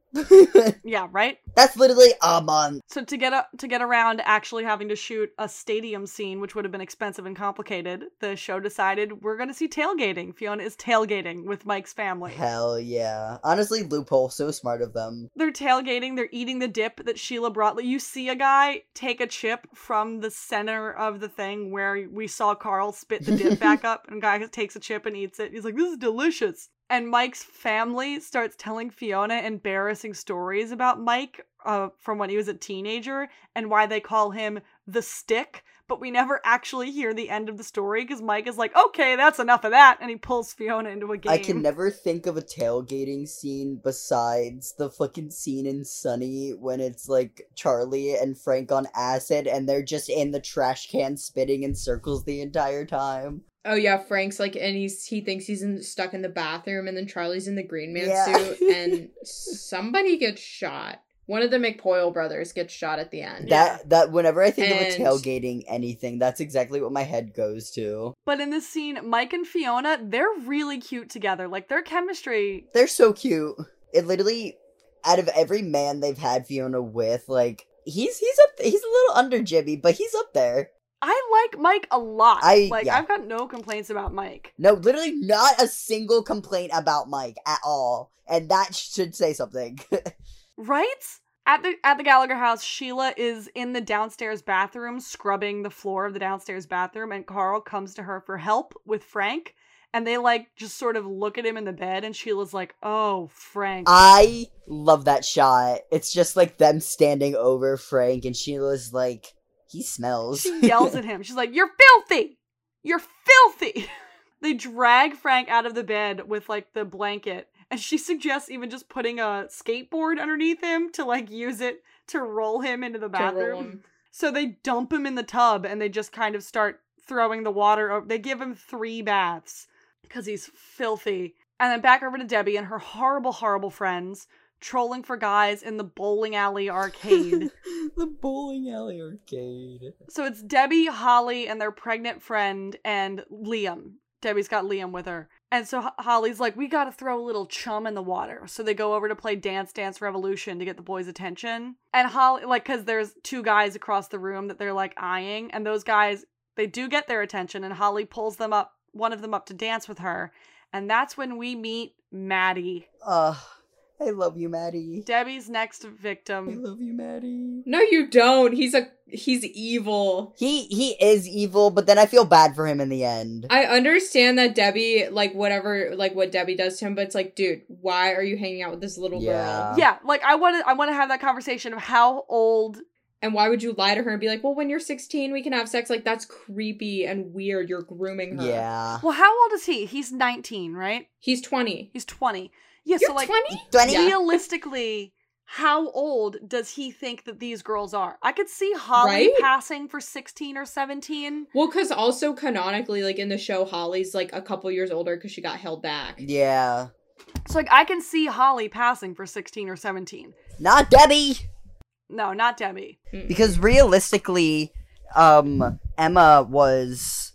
Yeah, right? That's literally a month. So to get a, to get around to actually having to shoot a stadium scene, which would have been expensive and complicated, the show decided we're going to see tailgating. Fiona is tailgating with Mike's family. Hell yeah. Honestly, loophole. So smart of them. They're tailgating. They're eating the dip that Sheila brought. You see a guy take a chip from the center of the thing where we saw Carl spit the dip back up, and a guy takes a chip and eats it. He's like, this is delicious. And Mike's family starts telling Fiona embarrassing stories about Mike uh, from when he was a teenager, and why they call him the stick. But we never actually hear the end of the story, because Mike is like, okay, that's enough of that. And he pulls Fiona into a game. I can never think of a tailgating scene besides the fucking scene in Sunny when it's like Charlie and Frank on acid and they're just in the trash can spitting in circles the entire time. Oh yeah, Frank's like, and he's he thinks he's in, stuck in the bathroom, and then Charlie's in the green man yeah. suit, and somebody gets shot. One of the McPoyle brothers gets shot at the end. That that whenever I think and... of a tailgating anything, that's exactly what my head goes to. But in this scene, Mike and Fiona, they're really cute together. Like, their chemistry, they're so cute. It literally, out of every man they've had Fiona with, like he's he's up, he's a little under Jimmy, but he's up there. I like Mike a lot. I, like, yeah. I've got no complaints about Mike. No, literally not a single complaint about Mike at all. And that should say something. Right? At the at the Gallagher house, Sheila is in the downstairs bathroom, scrubbing the floor of the downstairs bathroom, and Carl comes to her for help with Frank. and they like just sort of look at him in the bed, and Sheila's like, oh, Frank. I love that shot. It's just like them standing over Frank, and Sheila's like, he smells. She yells at him. She's like, you're filthy! You're filthy! They drag Frank out of the bed with like the blanket, and she suggests even just putting a skateboard underneath him to like use it to roll him into the bathroom. So they dump him in the tub, and they just kind of start throwing the water over. They give him three baths because he's filthy. And then back over to Debbie and her horrible, horrible friends trolling for guys in the bowling alley arcade. The bowling alley arcade. So it's Debbie, Holly, and their pregnant friend, and Liam. Debbie's got Liam with her. And so H- Holly's like, we gotta throw a little chum in the water. So they go over to play Dance Dance Revolution to get the boys' attention. And Holly, like, because there's two guys across the room that they're, like, eyeing. And those guys, they do get their attention. And Holly pulls them up, one of them up to dance with her. And that's when we meet Maddie. Ugh. I love you, Maddie. Debbie's next victim. I love you, Maddie. No, you don't. He's a he's evil. He he is evil, but then I feel bad for him in the end. I understand that Debbie, like whatever, like what Debbie does to him, but it's like, dude, why are you hanging out with this little yeah. girl? Yeah, like I want to I want to have that conversation of how old. And why would you lie to her and be like, well, when you're sixteen, we can have sex? Like, that's creepy and weird. You're grooming her. Yeah. Well, how old is he? He's nineteen, right? He's twenty. He's twenty. Yeah, you're so like, twenty? Realistically, how old does he think that these girls are? I could see Holly right? passing for sixteen or seventeen. Well, because also canonically, like in the show, Holly's like a couple years older because she got held back. Yeah. So like, I can see Holly passing for sixteen or seventeen. Not Debbie. No, not Debbie. Mm-mm. Because realistically, um, Emma was,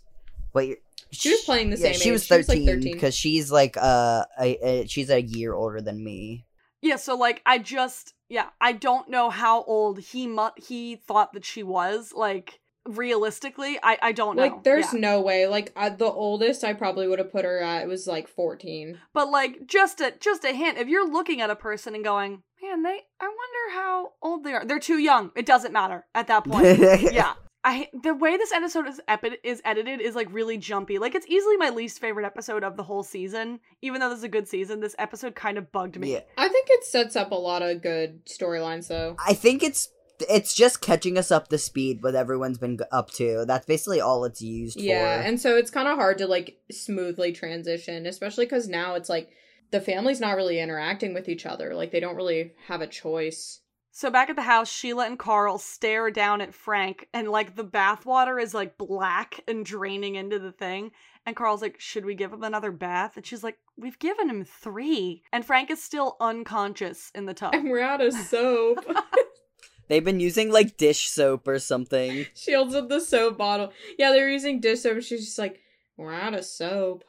wait, she was playing the same yeah, age. She was thirteen because she like she's like uh, a, a, she's a year older than me. Yeah, so like I just yeah I don't know how old he mu- he thought that she was. Like realistically, I I don't know. Like there's yeah. no way. Like I, the oldest I probably would have put her at was like fourteen. But like just a just a hint. If you're looking at a person and going, man, they I wonder how old they are. They're too young. It doesn't matter at that point. yeah. I, the way this episode is, epi- is edited is, like, really jumpy. Like, it's easily my least favorite episode of the whole season. Even though this is a good season, this episode kind of bugged me. Yeah. I think it sets up a lot of good storylines, though. I think it's it's just catching us up to speed with everyone's been up to. That's basically all it's used yeah, for. Yeah, and so it's kind of hard to, like, smoothly transition, especially because now it's, like, the family's not really interacting with each other. Like, they don't really have a choice. So back at the house, Sheila and Carl stare down at Frank, and, like, the bathwater is, like, black and draining into the thing. And Carl's like, should we give him another bath? And she's like, we've given him three. And Frank is still unconscious in the tub. And we're out of soap. They've been using, like, dish soap or something. She holds up the soap bottle. Yeah, they're using dish soap, and she's just like, we're out of soap.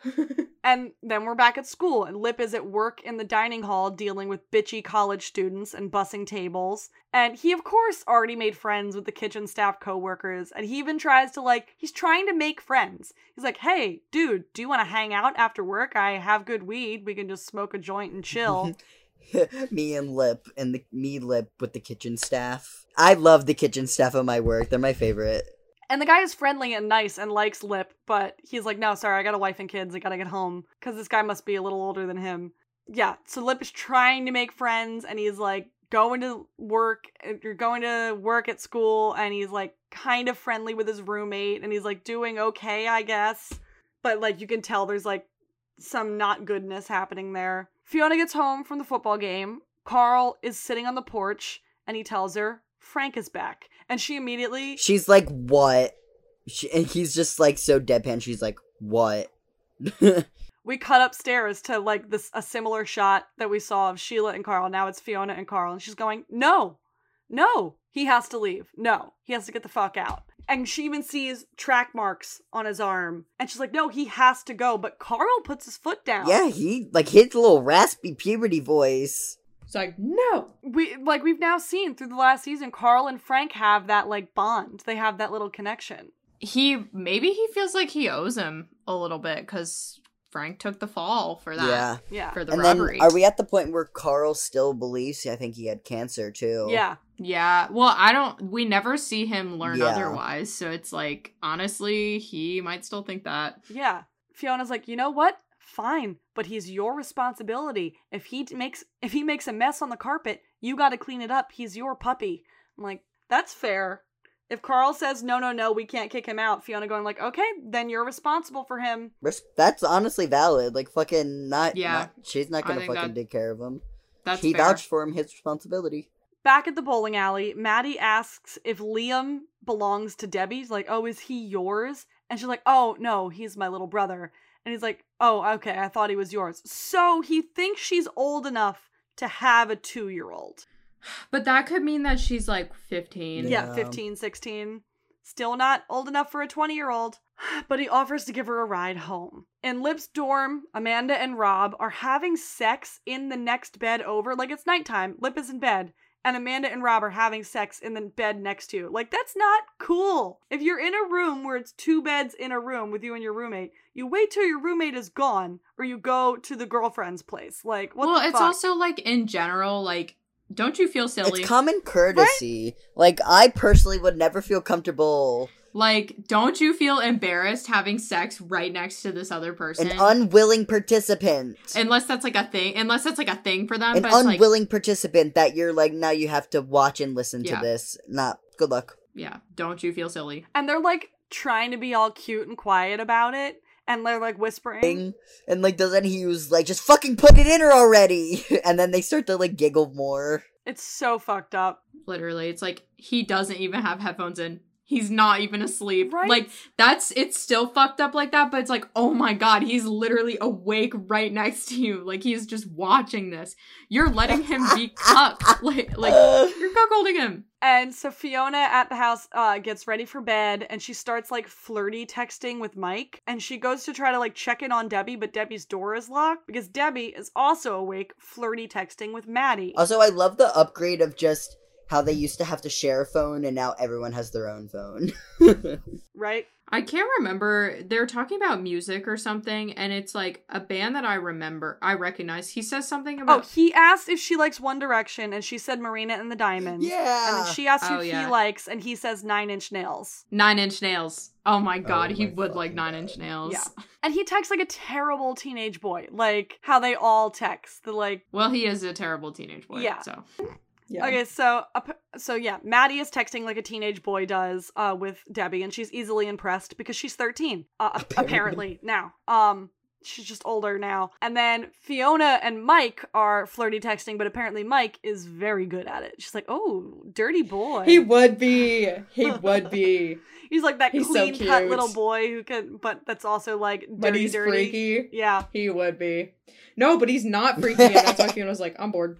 And then we're back at school, and Lip is at work in the dining hall dealing with bitchy college students and bussing tables. And he, of course, already made friends with the kitchen staff co-workers, and he even tries to, like, he's trying to make friends. He's like, hey, dude, do you want to hang out after work? I have good weed. We can just smoke a joint and chill. me and Lip, and the me Lip with the kitchen staff. I love the kitchen staff at my work. They're my favorite. And the guy is friendly and nice and likes Lip, but he's like, no, sorry, I got a wife and kids. I gotta get home. Because this guy must be a little older than him. Yeah, so Lip is trying to make friends, and he's like, going to work, you're going to work at school, and he's like, kind of friendly with his roommate, and he's like, doing okay, I guess. But like, you can tell there's like, some not goodness happening there. Fiona gets home from the football game. Carl is sitting on the porch, and he tells her, Frank is back. And she immediately... She's like, what? She, and he's just, like, so deadpan. She's like, what? We cut upstairs to, like, this a similar shot that we saw of Sheila and Carl. Now it's Fiona and Carl. And she's going, no. No. He has to leave. No. He has to get the fuck out. And she even sees track marks on his arm. And she's like, no, he has to go. But Carl puts his foot down. Yeah, he, like, his little raspy puberty voice. It's like, no. We like we've now seen through the last season, Carl and Frank have that like bond. They have that little connection. He maybe he feels like he owes him a little bit because Frank took the fall for that. Yeah, yeah. For the and robbery. Then, are we at the point where Carl still believes? I think he had cancer too. Yeah, yeah. Well, I don't. We never see him learn yeah. otherwise. So it's like honestly, he might still think that. Yeah. Fiona's like, you know what? Fine, but he's your responsibility. If he makes if he makes a mess on the carpet, you got to clean it up. He's your puppy. I'm like, that's fair. If Carl says, no, no, no, we can't kick him out, Fiona going like, okay, then you're responsible for him. That's honestly valid. Like, fucking not, yeah. Not, she's not going to fucking that, take care of him. That's He fair. Vouched for him, his responsibility. Back at the bowling alley, Maddie asks if Liam belongs to Debbie. She's like, oh, is he yours? And she's like, oh, no, he's my little brother. And he's like, oh, okay, I thought he was yours. So he thinks she's old enough to have a two-year-old. But that could mean that she's like fifteen. Yeah, yeah, fifteen, sixteen. Still not old enough for a twenty-year-old. But he offers to give her a ride home. In Lip's dorm, Amanda and Rob are having sex in the next bed over. Like, it's nighttime. Lip is in bed. And Amanda and Rob are having sex in the bed next to you. Like, that's not cool. If you're in a room where it's two beds in a room with you and your roommate, you wait till your roommate is gone or you go to the girlfriend's place. Like, what well, the fuck? Well, it's also, like, in general, like... Don't you feel silly? It's common courtesy. Right? Like, I personally would never feel comfortable. Like, don't you feel embarrassed having sex right next to this other person? An unwilling participant. Unless that's like a thing. Unless that's like a thing for them. An but unwilling like, participant that you're like, now you have to watch and listen yeah. to this. Nah, good luck. Yeah. Don't you feel silly? And they're like trying to be all cute and quiet about it. And they're, like, whispering. And, like, doesn't he was like, just fucking put it in her already! And then they start to, like, giggle more. It's so fucked up. Literally. It's like, he doesn't even have headphones in. He's not even asleep. Right? Like, that's, it's still fucked up like that, but it's like, oh my god, he's literally awake right next to you. Like, he's just watching this. You're letting him be cucked. Like, like you're cuckolding him. And so Fiona at the house uh, gets ready for bed, and she starts, like, flirty texting with Mike. And she goes to try to, like, check in on Debbie, but Debbie's door is locked because Debbie is also awake, flirty texting with Maddie. Also, I love the upgrade of just... how they used to have to share a phone, and now everyone has their own phone. Right? I can't remember. They're talking about music or something, and it's like a band that I remember, I recognize. He says something about... Oh, he asked if she likes One Direction, and she said Marina and the Diamonds. Yeah! And then she asked oh, who yeah. he likes, and he says Nine Inch Nails. Nine Inch Nails. Oh my god, oh my he would like Nine Inch Nails. Yeah. And he texts like a terrible teenage boy. Like, how they all text. The like... Well, he is a terrible teenage boy, yeah. so... Yeah. Okay, so, so yeah, Maddie is texting like a teenage boy does uh, with Debbie, and she's easily impressed because she's thirteen, uh, apparently. apparently, now. Um, she's just older now. And then Fiona and Mike are flirty texting, but apparently Mike is very good at it. She's like, oh, dirty boy. He would be. He would be. He's like that he's clean so cut little boy who can, but that's also like dirty, but he's dirty. Freaky. Yeah. He would be. No, but he's not freaky. And that's why Fiona's like, I'm bored.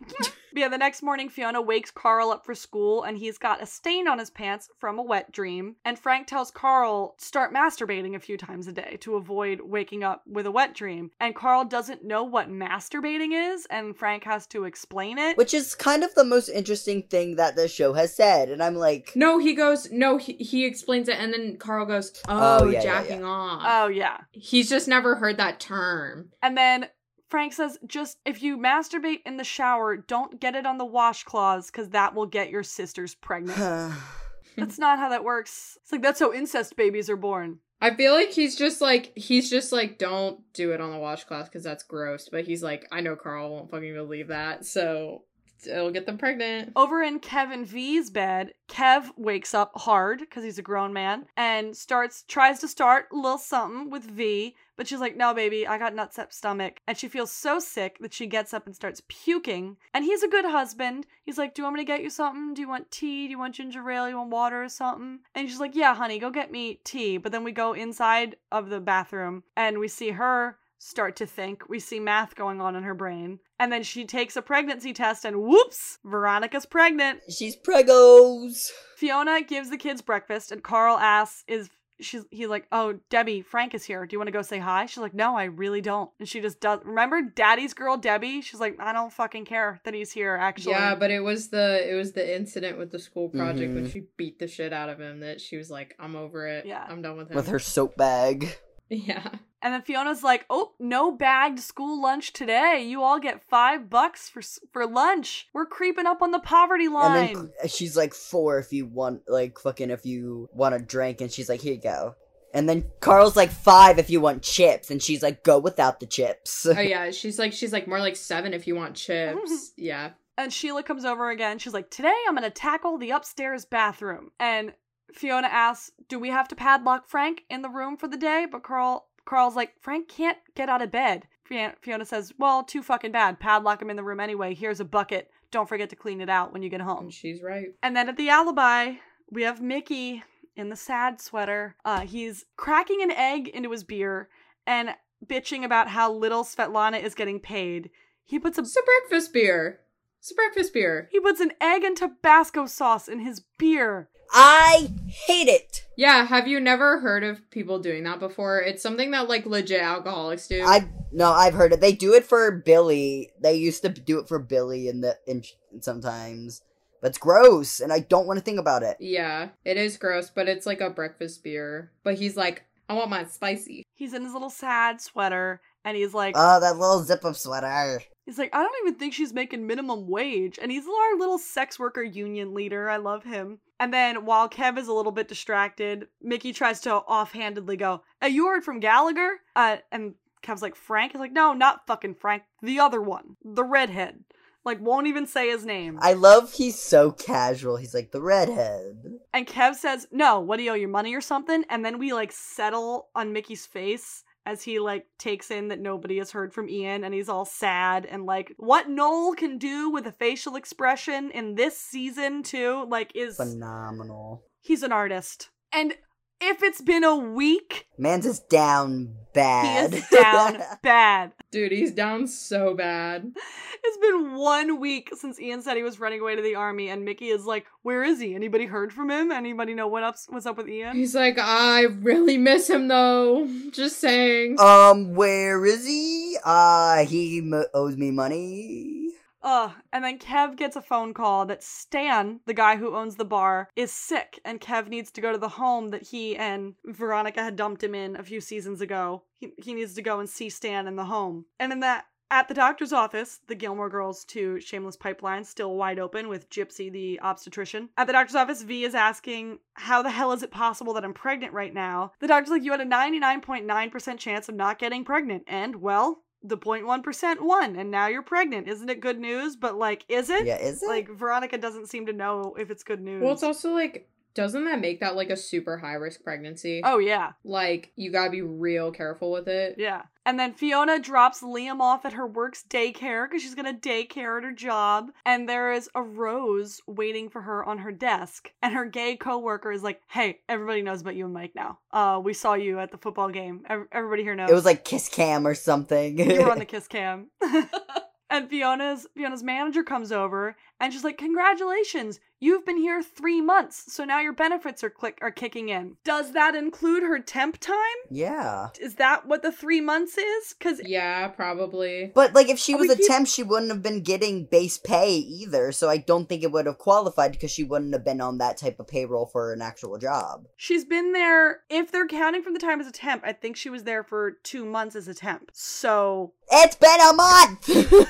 Yeah, the next morning, Fiona wakes Carl up for school, and he's got a stain on his pants from a wet dream. And Frank tells Carl to start masturbating a few times a day to avoid waking up with a wet dream. And Carl doesn't know what masturbating is, and Frank has to explain it. Which is kind of the most interesting thing that the show has said. And I'm like... No, he goes... No, he, he explains it, and then Carl goes, oh, oh yeah, jacking yeah, yeah. off. Oh, yeah. He's just never heard that term. And then... Frank says, just if you masturbate in the shower, don't get it on the washcloths because that will get your sisters pregnant. That's not how that works. It's like, that's how incest babies are born. I feel like he's just like, he's just like, don't do it on the washcloth because that's gross. But he's like, I know Carl won't fucking believe that, so it'll get them pregnant. Over in Kevin V's bed, Kev wakes up hard because he's a grown man and starts, tries to start a little something with V. But she's like, no, baby, I got nutsack stomach. And she feels so sick that she gets up and starts puking. And he's a good husband. He's like, do you want me to get you something? Do you want tea? Do you want ginger ale? Do you want water or something? And she's like, yeah, honey, go get me tea. But then we go inside of the bathroom and we see her start to think. We see math going on in her brain. And then she takes a pregnancy test and whoops, Veronica's pregnant. She's preggos. Fiona gives the kids breakfast and Carl asks, is She's he's like, oh, Debbie, Frank is here. Do you want to go say hi? She's like, no, I really don't. And she just does. Remember Daddy's girl, Debbie? She's like, I don't fucking care that he's here, actually. Yeah, but it was the it was the incident with the school project mm-hmm. when she beat the shit out of him that she was like, I'm over it. Yeah. I'm done with him. With her soap bag. Yeah. And then Fiona's like, oh, no bagged school lunch today. You all get five bucks for for lunch. We're creeping up on the poverty line. And then she's like, four if you want, like, fucking if you want a drink. And she's like, here you go. And then Carl's like, five if you want chips. And she's like, go without the chips. Oh, yeah. She's like, she's like more like seven if you want chips. Yeah. And Sheila comes over again. She's like, today I'm going to tackle the upstairs bathroom. And Fiona asks, do we have to padlock Frank in the room for the day? But Carl, Carl's like, Frank can't get out of bed. Fiona says, well, too fucking bad. Padlock him in the room anyway. Here's a bucket. Don't forget to clean it out when you get home. And she's right. And then at the alibi, we have Mickey in the sad sweater. Uh, he's cracking an egg into his beer and bitching about how little Svetlana is getting paid. He puts a- It's a breakfast beer. It's a breakfast beer. He puts an egg and Tabasco sauce in his beer. I hate it. Yeah, have you never heard of people doing that before? It's something that, like, legit alcoholics do. I No, I've heard it. They do it for Billy. They used to do it for Billy in the in, sometimes. But it's gross, and I don't want to think about it. Yeah, it is gross, but it's, like, a breakfast beer. But he's like, I want mine spicy. He's in his little sad sweater, and he's like... Oh, that little zip-up sweater. He's like, I don't even think she's making minimum wage. And he's our little sex worker union leader. I love him. And then while Kev is a little bit distracted, Mickey tries to offhandedly go, hey, you heard from Gallagher? Uh, and Kev's like, Frank? He's like, no, not fucking Frank. The other one. The redhead. Like, won't even say his name. I love he's so casual. He's like, the redhead. And Kev says, no, what do you owe, your money or something? And then we, like, settle on Mickey's face as he, like, takes in that nobody has heard from Ian, and he's all sad, and, like, what Noel can do with a facial expression in this season, too, like, is... phenomenal. He's an artist. And if it's been a week... Man's is down bad. He is down bad. Dude, he's down so bad. It's been one week since Ian said he was running away to the army, and Mickey is like, where is he? Anybody heard from him? Anybody know what up, what's up with Ian? He's like, I really miss him, though. Just saying. Um, where is he? Uh, he m- owes me money. Ugh. And then Kev gets a phone call that Stan, the guy who owns the bar, is sick, and Kev needs to go to the home that he and Veronica had dumped him in a few seasons ago. He, he needs to go and see Stan in the home. And in that... At the doctor's office, the Gilmore Girls to Shameless pipeline still wide open with Gypsy, the obstetrician. At the doctor's office, V is asking, how the hell is it possible that I'm pregnant right now? The doctor's like, you had a ninety-nine point nine percent chance of not getting pregnant. And, well, the zero point one percent won. And now you're pregnant. Isn't it good news? But, like, is it? Yeah, is it? Like, Veronica doesn't seem to know if it's good news. Well, it's also, like... Doesn't that make that, like, a super high-risk pregnancy? Oh, yeah. Like, you gotta be real careful with it. Yeah. And then Fiona drops Liam off at her work's daycare, because she's gonna daycare at her job. And there is a rose waiting for her on her desk. And her gay coworker is like, hey, everybody knows about you and Mike now. Uh, we saw you at the football game. Everybody here knows. It was like Kiss Cam or something. You were on the Kiss Cam. And Fiona's Fiona's manager comes over, and she's like, congratulations, you've been here three months, so now your benefits are click are kicking in. Does that include her temp time? Yeah. Is that what the three months is? Cause yeah, probably. But, like, if she was a keep... temp, she wouldn't have been getting base pay either, so I don't think it would have qualified because she wouldn't have been on that type of payroll for an actual job. She's been there, if they're counting from the time as a temp, I think she was there for two months as a temp, so... It's been a month!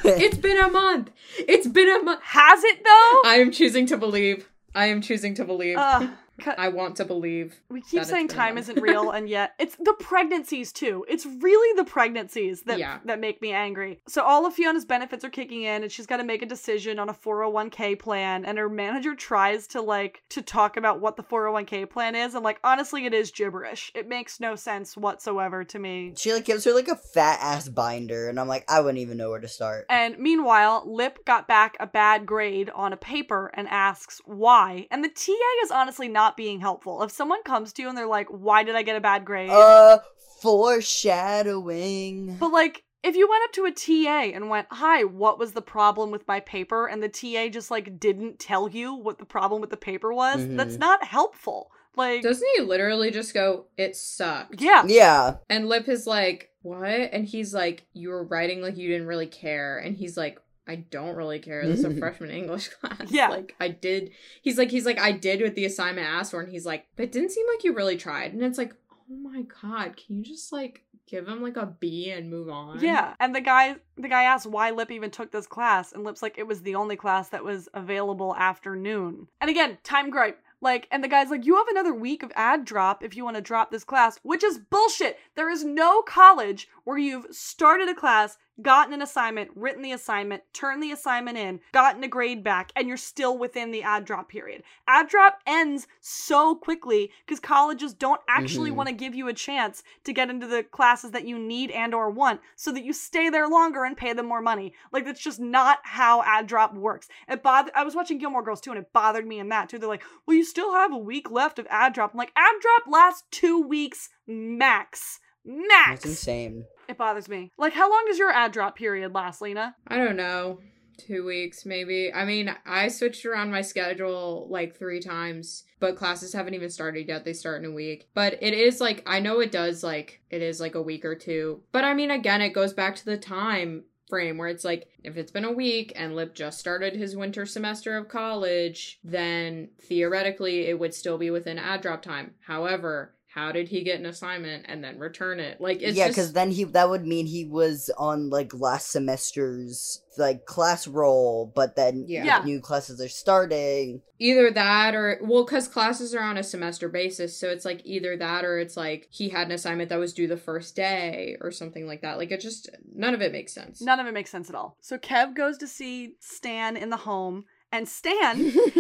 It's been a month! It's been a month! Has it, though? I am choosing to believe. I am choosing to believe. Uh, cu- I want to believe. We keep saying time isn't real, and yet... It's the pregnancies, too. It's really the pregnancies that, yeah. that make me angry. So all of Fiona's benefits are kicking in, and she's got to make a decision on a four oh one k plan, and her manager tries to, like, to talk about what the four oh one k plan is, and, like, honestly, it is gibberish. It makes no sense whatsoever to me. She, like, gives her, like, a fat-ass binder, and I'm like, I wouldn't even know where to start. And meanwhile, Lip got back a bad grade on a paper and asks why, and the T A is honestly not being helpful. If someone comes to you and they're like, why did I get a bad grade? Uh, foreshadowing. But, like, if you went up to a T A and went, hi, what was the problem with my paper? And the T A just, like, didn't tell you what the problem with the paper was, mm-hmm. that's not helpful. Like, doesn't he literally just go, it sucked? Yeah. Yeah. And Lip is like, what? And he's like, you were writing like you didn't really care. And he's like, I don't really care. This is a freshman English class. Yeah. Like, I did. He's like, he's like, I did with the assignment asked for. And he's like, but it didn't seem like you really tried. And it's like, oh my God, can you just, like, give him, like, a B and move on? Yeah. And the guy, the guy asked why Lip even took this class. And Lip's like, it was the only class that was available after noon. And again, time gripe. Like, and the guy's like, you have another week of ad drop if you want to drop this class, which is bullshit. There is no college where you've started a class, gotten an assignment, written the assignment, turned the assignment in, gotten a grade back, and you're still within the ad drop period. Ad drop ends so quickly because colleges don't actually mm-hmm. want to give you a chance to get into the classes that you need and or want so that you stay there longer and pay them more money. Like, that's just not how ad drop works. It bothered, I was watching Gilmore Girls too, and it bothered me in that too. They're like, well, you still have a week left of ad drop. I'm like, ad drop lasts two weeks max. Max! That's insane. It bothers me. Like, how long does your ad drop period last, Lena? I don't know. Two weeks, maybe. I mean, I switched around my schedule like three times, but classes haven't even started yet. They start in a week. But it is like, I know it does like, it is like a week or two. But I mean, again, it goes back to the time frame where it's like, if it's been a week and Lip just started his winter semester of college, then theoretically it would still be within ad drop time. However, how did he get an assignment and then return it? Like, it's yeah, because then he that would mean he was on like last semester's like class roll, but then yeah. Yeah. new classes are starting. Either that or, well, because classes are on a semester basis, so it's like either that or it's like he had an assignment that was due the first day or something like that. Like, it just, none of it makes sense. None of it makes sense at all. So Kev goes to see Stan in the home, and Stan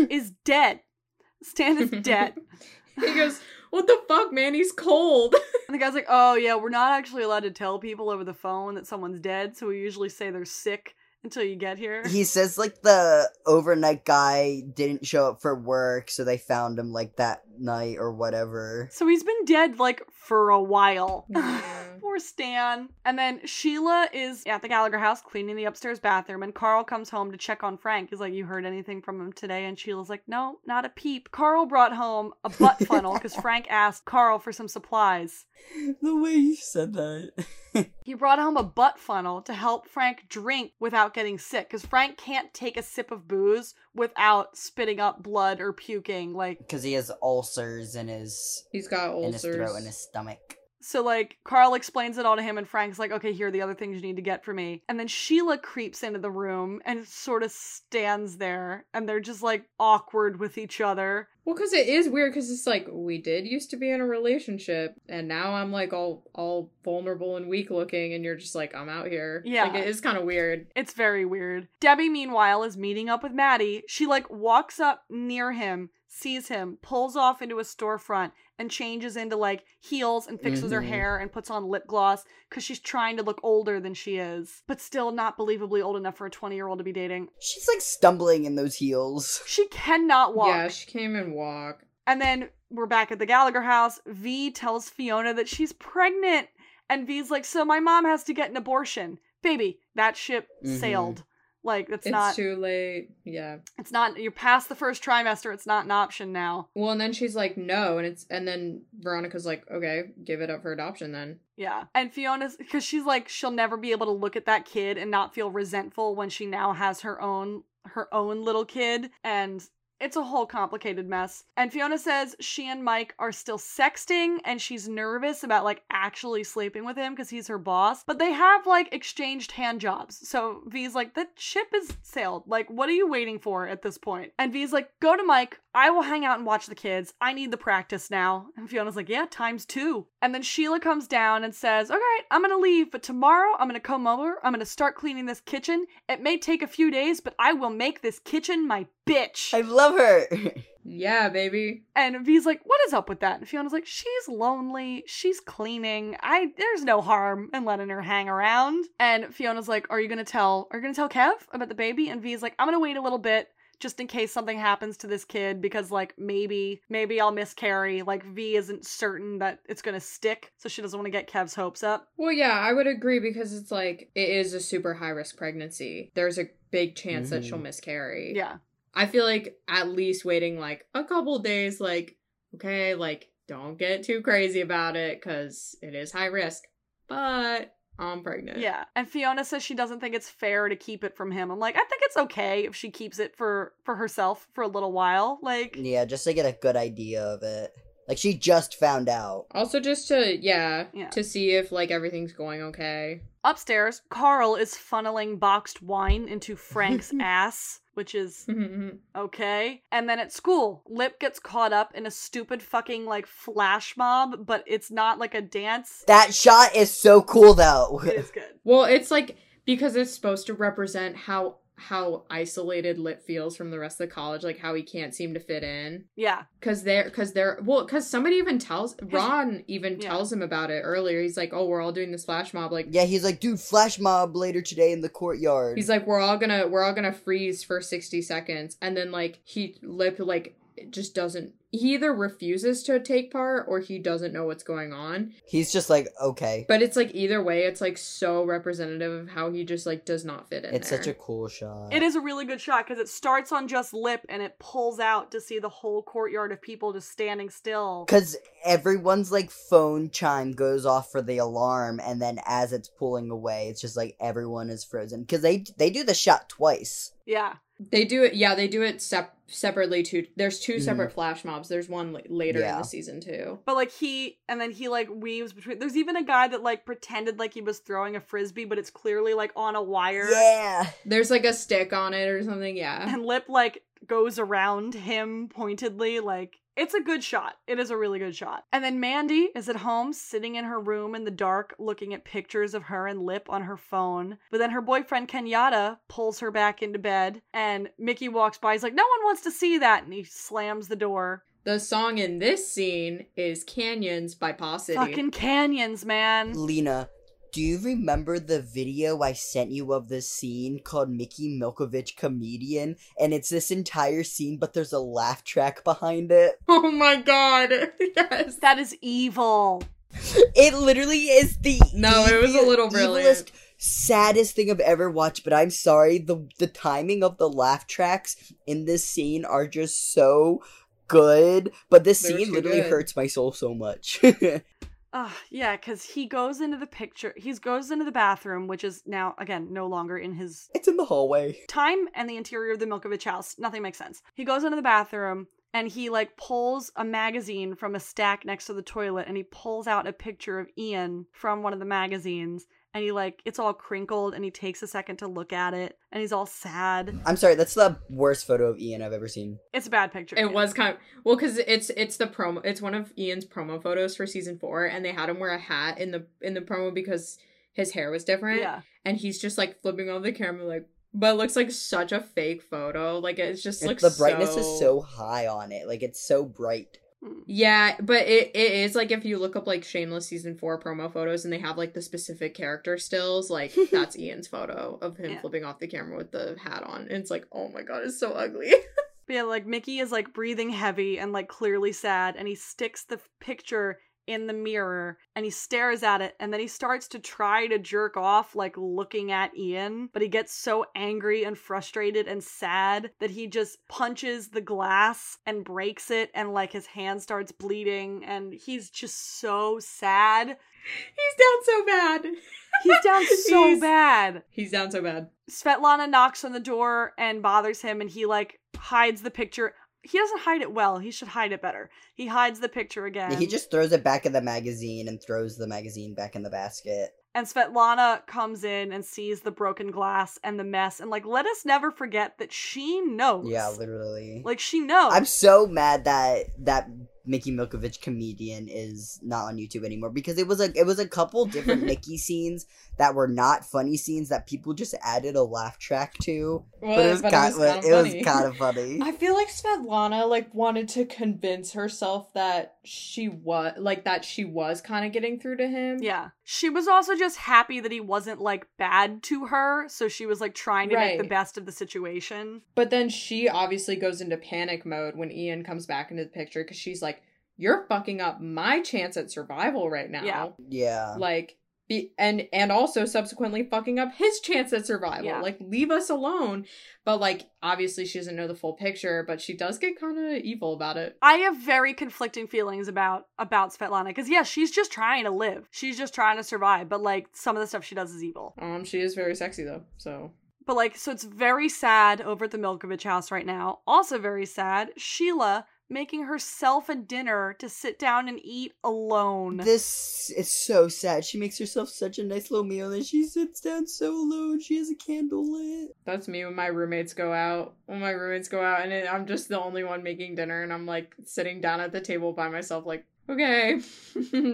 is dead. Stan is dead. He goes, what the fuck, man? He's cold. And the guy's like, oh, yeah, we're not actually allowed to tell people over the phone that someone's dead, so we usually say they're sick until you get here. He says, like, the overnight guy didn't show up for work, so they found him, like, that night or whatever. So he's been dead, like, for a while. Yeah. Poor Stan. And then Sheila is at the Gallagher house cleaning the upstairs bathroom, and Carl comes home to check on Frank. He's like, you heard anything from him today? And Sheila's like, no, not a peep. Carl brought home a butt funnel because Frank asked Carl for some supplies. The way you said that. He brought home a butt funnel to help Frank drink without getting sick, because Frank can't take a sip of booze without spitting up blood or puking. Like, because he has ulcers in his he's got ulcers in his throat and his stomach. So, like, Carl explains it all to him, and Frank's like, okay, here are the other things you need to get for me. And then Sheila creeps into the room and sort of stands there, and they're just, like, awkward with each other. Well, because it is weird, because it's like, we did used to be in a relationship, and now I'm, like, all all vulnerable and weak-looking, and you're just like, I'm out here. Yeah. Like, it is kind of weird. It's very weird. Debbie, meanwhile, is meeting up with Maddie. She, like, walks up near him, sees him, pulls off into a storefront, and changes into, like, heels and fixes mm-hmm. her hair and puts on lip gloss because she's trying to look older than she is, but still not believably old enough for a twenty-year-old to be dating. She's, like, stumbling in those heels. She cannot walk. Yeah, she can't even walk. And then we're back at the Gallagher house. V tells Fiona that she's pregnant, and V's like, so my mom has to get an abortion. Baby, that ship mm-hmm. sailed. Like, that's it's not... It's too late. Yeah. It's not... You're past the first trimester. It's not an option now. Well, and then she's like, no. And it's and then Veronica's like, okay, give it up for adoption then. Yeah. And Fiona's... Because she's like, she'll never be able to look at that kid and not feel resentful when she now has her own her own little kid. And it's a whole complicated mess. And Fiona says she and Mike are still sexting, and she's nervous about, like, actually sleeping with him because he's her boss. But they have, like, exchanged hand jobs. So V's like, the ship is sailed. Like, what are you waiting for at this point? And V's like, go to Mike. I will hang out and watch the kids. I need the practice now. And Fiona's like, yeah, times two. And then Sheila comes down and says, all right, I'm going to leave, but tomorrow I'm going to come over. I'm going to start cleaning this kitchen. It may take a few days, but I will make this kitchen my bitch. I love her. Yeah, baby. And V's like, what is up with that? And Fiona's like, she's lonely. She's cleaning. I there's no harm in letting her hang around. And Fiona's like, are you going to tell, are you going to tell Kev about the baby? And V's like, I'm going to wait a little bit, just in case something happens to this kid, because, like, maybe, maybe I'll miscarry. Like, V isn't certain that it's gonna stick, so she doesn't want to get Kev's hopes up. Well, yeah, I would agree, because it's, like, it is a super high-risk pregnancy. There's a big chance mm. that she'll miscarry. Yeah. I feel like at least waiting, like, a couple days, like, okay, like, don't get too crazy about it, because it is high risk, but... I'm pregnant. Yeah. And Fiona says she doesn't think it's fair to keep it from him. I'm like, I think it's okay if she keeps it for, for herself for a little while. Like, yeah, just to get a good idea of it. Like, she just found out. Also just to, yeah, yeah, to see if, like, everything's going okay. Upstairs, Carl is funneling boxed wine into Frank's ass, which is okay. And then at school, Lip gets caught up in a stupid fucking, like, flash mob, but it's not, like, a dance. That shot is so cool, though. It is good. Well, it's, like, because it's supposed to represent how... how isolated Lip feels from the rest of the college, like how he can't seem to fit in. Yeah. Because they're, because they're, well, because somebody even tells, Ron even yeah. tells him about it earlier. He's like, oh, we're all doing this flash mob. Like, yeah, he's like, dude, flash mob later today in the courtyard. He's like, we're all gonna, we're all gonna freeze for sixty seconds. And then like, he, Lip, like, just doesn't, he either refuses to take part or he doesn't know what's going on. He's just like, okay. But it's like either way, it's like so representative of how he just like does not fit in it's there. Such a cool shot. It is a really good shot because it starts on just Lip and it pulls out to see the whole courtyard of people just standing still. Because everyone's like phone chime goes off for the alarm, and then as it's pulling away, it's just like everyone is frozen. Because they, they do the shot twice. Yeah. They do it, yeah, they do it sep- separately too. There's two separate mm. flash mobs. There's one l- later yeah. in the season too. But like he, and then he like weaves between, there's even a guy that like pretended like he was throwing a frisbee, but it's clearly like on a wire. Yeah. There's like a stick on it or something, yeah. And Lip like goes around him pointedly, like, it's a good shot. It is a really good shot. And then Mandy is at home sitting in her room in the dark looking at pictures of her and Lip on her phone. But then her boyfriend Kenyatta pulls her back into bed and Mickey walks by. He's like, no one wants to see that. And he slams the door. The song in this scene is Canyons by Paw City. Fucking Canyons, man. Lena, do you remember the video I sent you of this scene called Mickey Milkovich Comedian? And it's this entire scene, but there's a laugh track behind it. Oh my god. Yes. That is evil. It literally is the No, ev- it was a little brilliant. Evilest, saddest thing I've ever watched, but I'm sorry, the the timing of the laugh tracks in this scene are just so good. But this They're scene literally good. hurts my soul so much. Uh, yeah, because he goes into the picture. He goes into the bathroom, which is now, again, no longer in his... It's in the hallway. Time and the interior of the Milkovich house. Nothing makes sense. He goes into the bathroom and he, like, pulls a magazine from a stack next to the toilet and he pulls out a picture of Ian from one of the magazines. And he, like, it's all crinkled and he takes a second to look at it and he's all sad. I'm sorry, that's the worst photo of Ian I've ever seen. It's a bad picture. It yeah. was kind of, well, because it's it's the promo, it's one of Ian's promo photos for season four, and they had him wear a hat in the in the promo because his hair was different. Yeah. And he's just like flipping over the camera like, but it looks like such a fake photo. Like it just it's, looks the brightness so... is so high on it. Like it's so bright. Yeah, but it, it is, like, if you look up, like, Shameless Season four promo photos and they have, like, the specific character stills, like, that's Ian's photo of him yeah. flipping off the camera with the hat on. And it's like, oh my god, it's so ugly. But yeah, like, Mickey is, like, breathing heavy and, like, clearly sad, and he sticks the f- picture in the mirror and he stares at it, and then he starts to try to jerk off, like, looking at Ian, but he gets so angry and frustrated and sad that he just punches the glass and breaks it, and, like, his hand starts bleeding and he's just so sad. He's down so bad. He's down so he's, bad. He's down so bad. Svetlana knocks on the door and bothers him, and he, like, hides the picture. He doesn't hide it well. He should hide it better. He hides the picture again. He just throws it back in the magazine and throws the magazine back in the basket. And Svetlana comes in and sees the broken glass and the mess. And, like, let us never forget that she knows. Yeah, literally. Like, she knows. I'm so mad that that Mickey Milkovich Comedian is not on YouTube anymore, because it was a, it was a couple different Mickey scenes that were not funny scenes that people just added a laugh track to. Well, but it was, but kind, it was, kind, of it was kind of funny. I feel like Svetlana, like, wanted to convince herself that she was, like, that she was kind of getting through to him. Yeah. She was also just happy that he wasn't, like, bad to her, so she was, like, trying to right. make the best of the situation. But then she obviously goes into panic mode when Ian comes back into the picture, because she's like, you're fucking up my chance at survival right now. Yeah. Yeah. Like, be- and, and also subsequently fucking up his chance at survival. Yeah. Like, leave us alone. But, like, obviously she doesn't know the full picture, but she does get kind of evil about it. I have very conflicting feelings about about Svetlana, because, yeah, she's just trying to live. She's just trying to survive, but, like, some of the stuff she does is evil. Um, she is very sexy, though, so... But, like, so it's very sad over at the Milkovich house right now. Also very sad, Sheila making herself a dinner to sit down and eat alone. This is so sad. She makes herself such a nice little meal and she sits down so alone. She has a candle lit. That's me when my roommates go out. When my roommates go out and it, I'm just the only one making dinner and I'm like sitting down at the table by myself like, okay,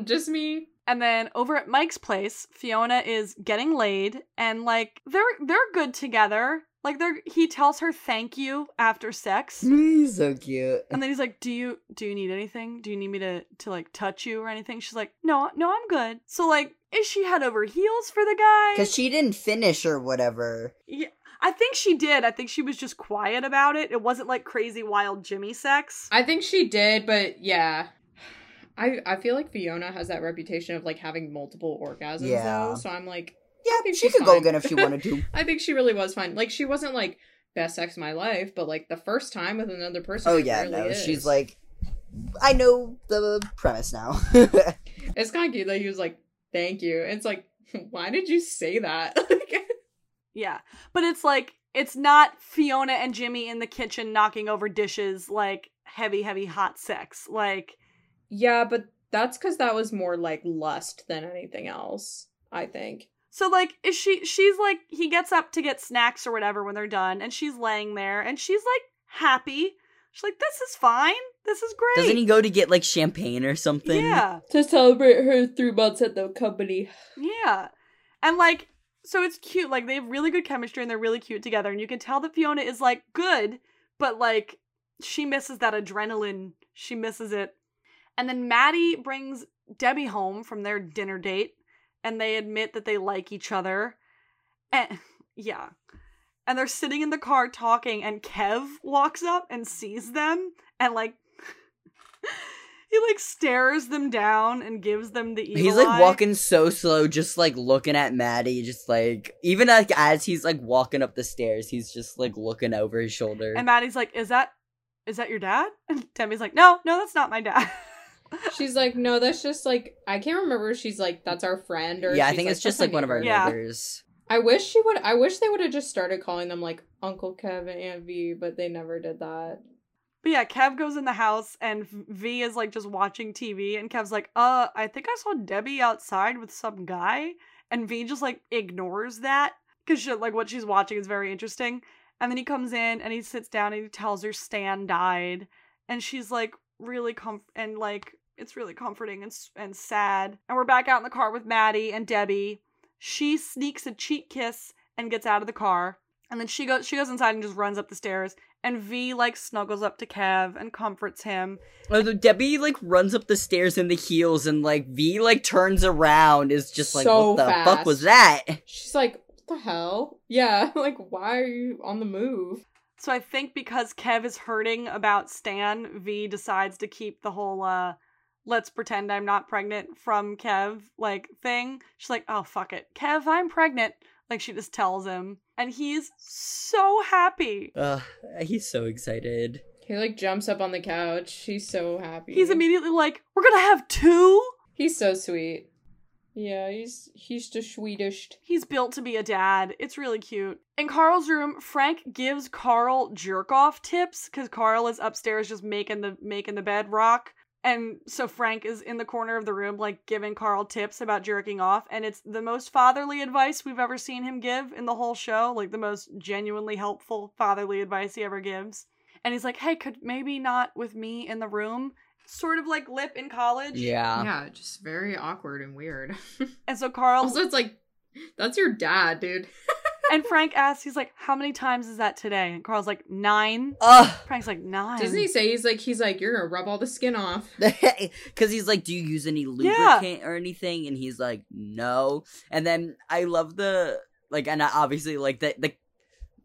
just me. And then over at Mike's place, Fiona is getting laid and like they're they're good together. Like, they're, he tells her thank you after sex. He's so cute. And then he's like, do you do you need anything? Do you need me to, to, like, touch you or anything? She's like, no, no, I'm good. So, like, is she head over heels for the guy? Because she didn't finish or whatever. Yeah, I think she did. I think she was just quiet about it. It wasn't, like, crazy, wild Jimmy sex. I think she did, but, yeah. I, I feel like Fiona has that reputation of, like, having multiple orgasms, yeah. though. So I'm like... Yeah, she could fine. go again if she wanted to. I think she really was fine. Like, she wasn't like, best sex of my life, but like, the first time with another person. Oh, yeah, no. Is. She's like, I know the premise now. It's kind of cute that he was like, thank you. And it's like, why did you say that? Yeah, but it's like, it's not Fiona and Jimmy in the kitchen knocking over dishes, like, heavy, heavy hot sex. Like, yeah, but that's because that was more like lust than anything else, I think. So, like, is she, she's, like, he gets up to get snacks or whatever when they're done, and she's laying there, and she's, like, happy. She's like, this is fine. This is great. Doesn't he go to get, like, champagne or something? Yeah. To celebrate her three months at the company. Yeah. And, like, so it's cute. Like, they have really good chemistry, and they're really cute together, and you can tell that Fiona is, like, good, but, like, she misses that adrenaline. She misses it. And then Maddie brings Debbie home from their dinner date. And they admit that they like each other. And, yeah. And they're sitting in the car talking. And Kev walks up and sees them. And, like, he, like, stares them down and gives them the evil eye. He's, like, walking so slow, just, like, looking at Maddie. Just, like, even, like, as he's, like, walking up the stairs, he's just, like, looking over his shoulder. And Maddie's like, is that, is that your dad? And Debbie's like, no, no, that's not my dad. She's like, no, that's just, like, I can't remember if she's, like, that's our friend or... Yeah, I think like, it's just, like, one of our yeah. neighbors. I wish she would... I wish they would have just started calling them, like, Uncle Kev and Aunt V, but they never did that. But, yeah, Kev goes in the house, and V is, like, just watching T V, and Kev's like, uh, I think I saw Debbie outside with some guy, and V just, like, ignores that, because, like, what she's watching is very interesting, and then he comes in, and he sits down, and he tells her Stan died, and she's like, really com- and, like... It's really comforting and and sad. And we're back out in the car with Maddie and Debbie. She sneaks a cheek kiss and gets out of the car. And then she goes she goes inside and just runs up the stairs. And V, like, snuggles up to Kev and comforts him. Although Debbie, like, runs up the stairs in the heels and, like, V, like, turns around. Is just like, so what the fast. fuck was that? She's like, what the hell? Yeah, like, why are you on the move? So I think because Kev is hurting about Stan, V decides to keep the whole, uh, let's pretend I'm not pregnant from Kev, like, thing. She's like, oh, fuck it. Kev, I'm pregnant. Like, she just tells him. And he's so happy. Uh, he's so excited. He, like, jumps up on the couch. He's so happy. He's immediately like, we're gonna have two? He's so sweet. Yeah, he's he's the sweetest. He's built to be a dad. It's really cute. In Carl's room, Frank gives Carl jerk-off tips, because Carl is upstairs just making the making the bed rock. And so Frank is in the corner of the room, like, giving Carl tips about jerking off. And it's the most fatherly advice we've ever seen him give in the whole show. Like, the most genuinely helpful fatherly advice he ever gives. And he's like, hey, could maybe not with me in the room? Sort of like Lip in college. Yeah. Yeah, just very awkward and weird. And so Carl... Also, it's like, that's your dad, dude. And Frank asks, he's like, how many times is that today? And Carl's like, nine. Ugh. Frank's like, nine. Doesn't he say, he's like, he's like, you're gonna rub all the skin off. Because he's like, do you use any lubricant yeah. or anything? And he's like, no. And then I love the, like, and obviously, like, the, the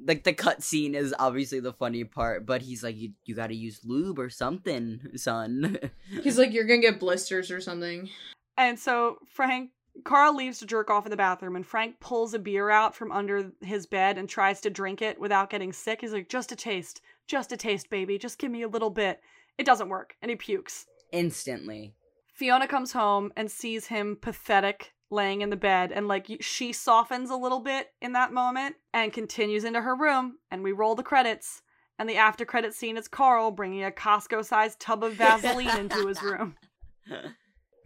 like the cut scene is obviously the funny part, but he's like, you, you gotta use lube or something, son. He's like, you're gonna get blisters or something. And so Frank, Carl leaves to jerk off in the bathroom, and Frank pulls a beer out from under his bed and tries to drink it without getting sick. He's like, just a taste. Just a taste, baby. Just give me a little bit. It doesn't work. And he pukes. Instantly. Fiona comes home and sees him pathetic, laying in the bed, and, like, she softens a little bit in that moment and continues into her room, and we roll the credits. And the after credit scene is Carl bringing a Costco-sized tub of Vaseline into his room.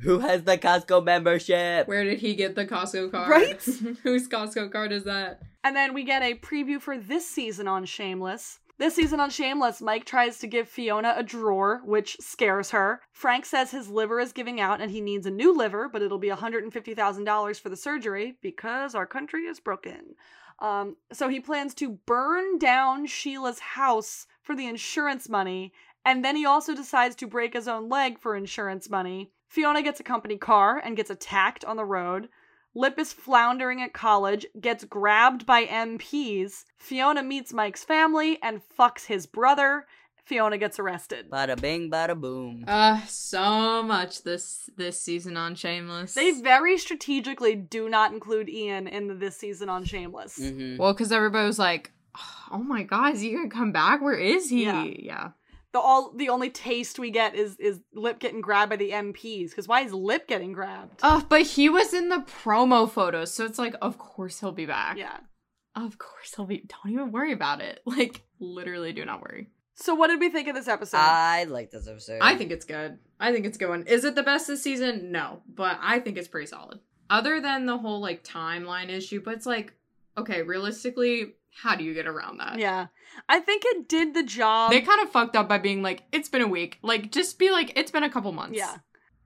Who has the Costco membership? Where did he get the Costco card? Right? Whose Costco card is that? And then we get a preview for this season on Shameless. This season on Shameless, Mike tries to give Fiona a drawer, which scares her. Frank says his liver is giving out and he needs a new liver, but it'll be one hundred fifty thousand dollars for the surgery because our country is broken. Um, so he plans to burn down Sheila's house for the insurance money, and then he also decides to break his own leg for insurance money. Fiona gets a company car and gets attacked on the road. Lip is floundering at college, gets grabbed by M Ps. Fiona meets Mike's family and fucks his brother. Fiona gets arrested. Bada bing, bada boom. Uh, so much this this season on Shameless. They very strategically do not include Ian in the this season on Shameless. Mm-hmm. Well, because everybody was like, oh my god, is he gonna come back? Where is he? Yeah. yeah. The all the only taste we get is is Lip getting grabbed by the M Ps. Because why is Lip getting grabbed? Oh, but he was in the promo photos, so it's like, of course he'll be back. Yeah. Of course he'll be. Don't even worry about it. Like, literally do not worry. So what did we think of this episode? I like this episode. I think it's good. I think it's a good one. Is it the best this season? No. But I think it's pretty solid. Other than the whole, like, timeline issue. But it's like, okay, realistically, how do you get around that? Yeah. I think it did the job. They kind of fucked up by being like, it's been a week. Like, just be like, it's been a couple months. Yeah.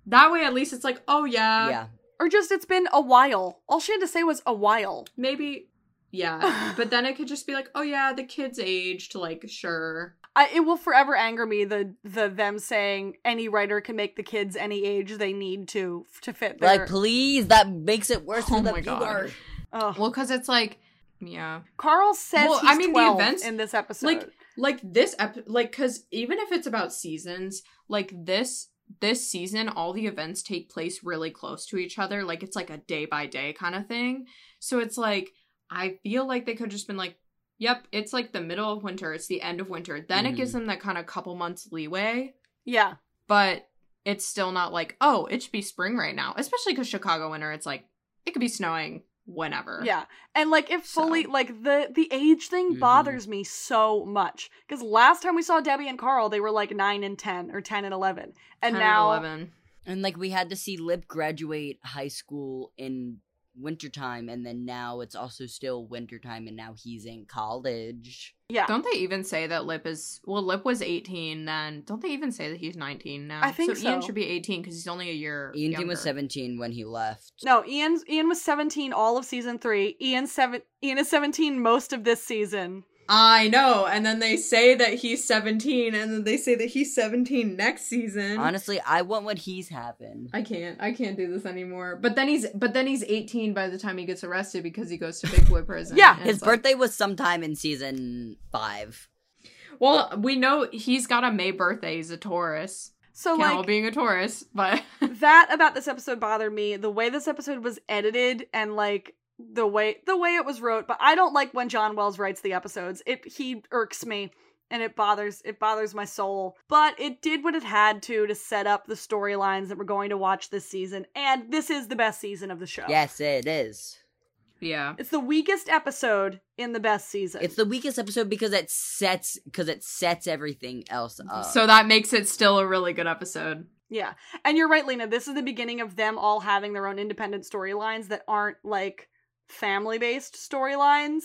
That way, at least it's like, oh, yeah. Yeah. Or just, it's been a while. All she had to say was a while. Maybe, yeah. But then it could just be like, oh, yeah, the kid's aged. Like, sure. I, it will forever anger me, the the them saying any writer can make the kids any age they need to to fit their... Like, please, that makes it worse oh for the viewer. Well, because it's like... Yeah. Carl says well, he's I mean, twelve the events, in this episode. Like, like this, ep- like, because even if it's about seasons, like this, this season, all the events take place really close to each other. Like, it's like a day by day kind of thing. So it's like, I feel like they could have just been like, yep, it's like the middle of winter. It's the end of winter. Then mm-hmm. it gives them that kind of couple months leeway. Yeah. But it's still not like, oh, it should be spring right now. Especially because Chicago winter, it's like, it could be snowing whenever. Yeah. And like if fully so. like the the age thing mm-hmm. bothers me so much, because last time we saw Debbie and Carl they were like nine and ten or ten and eleven and now eleven. And like we had to see Lip graduate high school in wintertime, and then now it's also still wintertime and now he's in college. Yeah. Don't they even say that Lip is well Lip was eighteen then. Don't they even say that he's nineteen now? I think so. so. Ian should be eighteen because he's only a year Ian younger. Was seventeen when he left. No, Ian Ian was seventeen all of season three. Ian seven Ian is seventeen most of this season. I know, and then they say that he's seventeen, and then they say that he's seventeen next season. Honestly, I want what he's having. I can't. I can't do this anymore. But then he's but then he's eighteen by the time he gets arrested because he goes to big boy prison. Yeah, his birthday like, was sometime in season five. Well, we know he's got a May birthday. He's a Taurus. So Can't like all being a Taurus, but that about this episode bothered me. The way this episode was edited and like the way the way it was wrote, but I don't like when John Wells writes the episodes. It he irks me, and it bothers it bothers my soul. But it did what it had to to set up the storylines that we're going to watch this season, and this is the best season of the show. Yes, it is. Yeah, it's the weakest episode in the best season. It's the weakest episode because it sets because it sets everything else up. So that makes it still a really good episode. Yeah, and you're right, Lena. This is the beginning of them all having their own independent storylines that aren't like family-based storylines,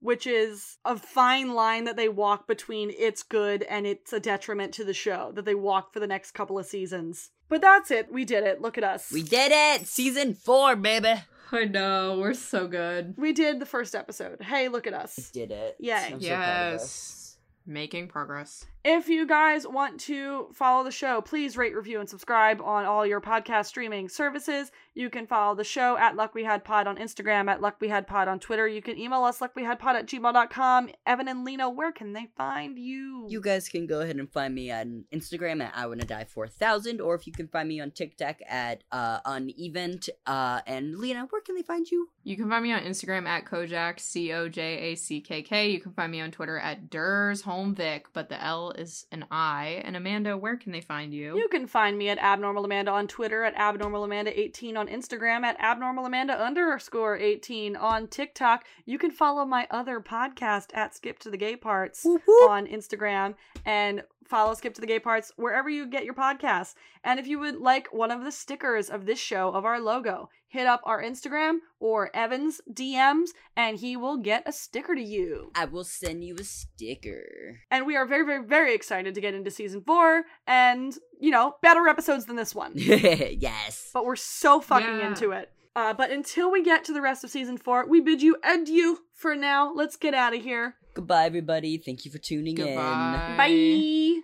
which is a fine line that they walk between it's good and it's a detriment to the show that they walk for the next couple of seasons. But that's it. We did it. Look at us. We did it! Season four, baby! I know. We're so good. We did the first episode. Hey, look at us. We did it. Yay. I'm yes. So proud of us. Making progress. If you guys want to follow the show, please rate, review, and subscribe on all your podcast streaming services. You can follow the show at Luck We Had Pod on Instagram, at Luck We Had Pod on Twitter. You can email us luckwehadpod at gmail dot com. Evan and Lena, where can they find you? You guys can go ahead and find me on Instagram at I Wanna Die four thousand, or if you can find me on TikTok at uh, Unevent. Uh, and Lena, where can they find you? You can find me on Instagram at Kojak, C O J A C K K. You can find me on Twitter at Durs Home Vic, but the L L is an I. And Amanda, where can they find you? You can find me at Abnormal Amanda on Twitter, at Abnormal Amanda eighteen on Instagram, at Abnormal Amanda underscore eighteen on TikTok. You can follow my other podcast at Skip to the Gay Parts Woo-hoo. on Instagram, and follow Skip to the Gay Parts wherever you get your podcasts. And if you would like one of the stickers of this show, of our logo, hit up our Instagram or Evan's D Ms and he will get a sticker to you. I will send you a sticker. And we are very, very, very excited to get into season four and, you know, better episodes than this one. Yes. But we're so fucking yeah. into it. Uh, but until we get to the rest of season four, we bid you adieu for now. Let's get out of here. Goodbye, everybody. Thank you for tuning Goodbye. in. Bye.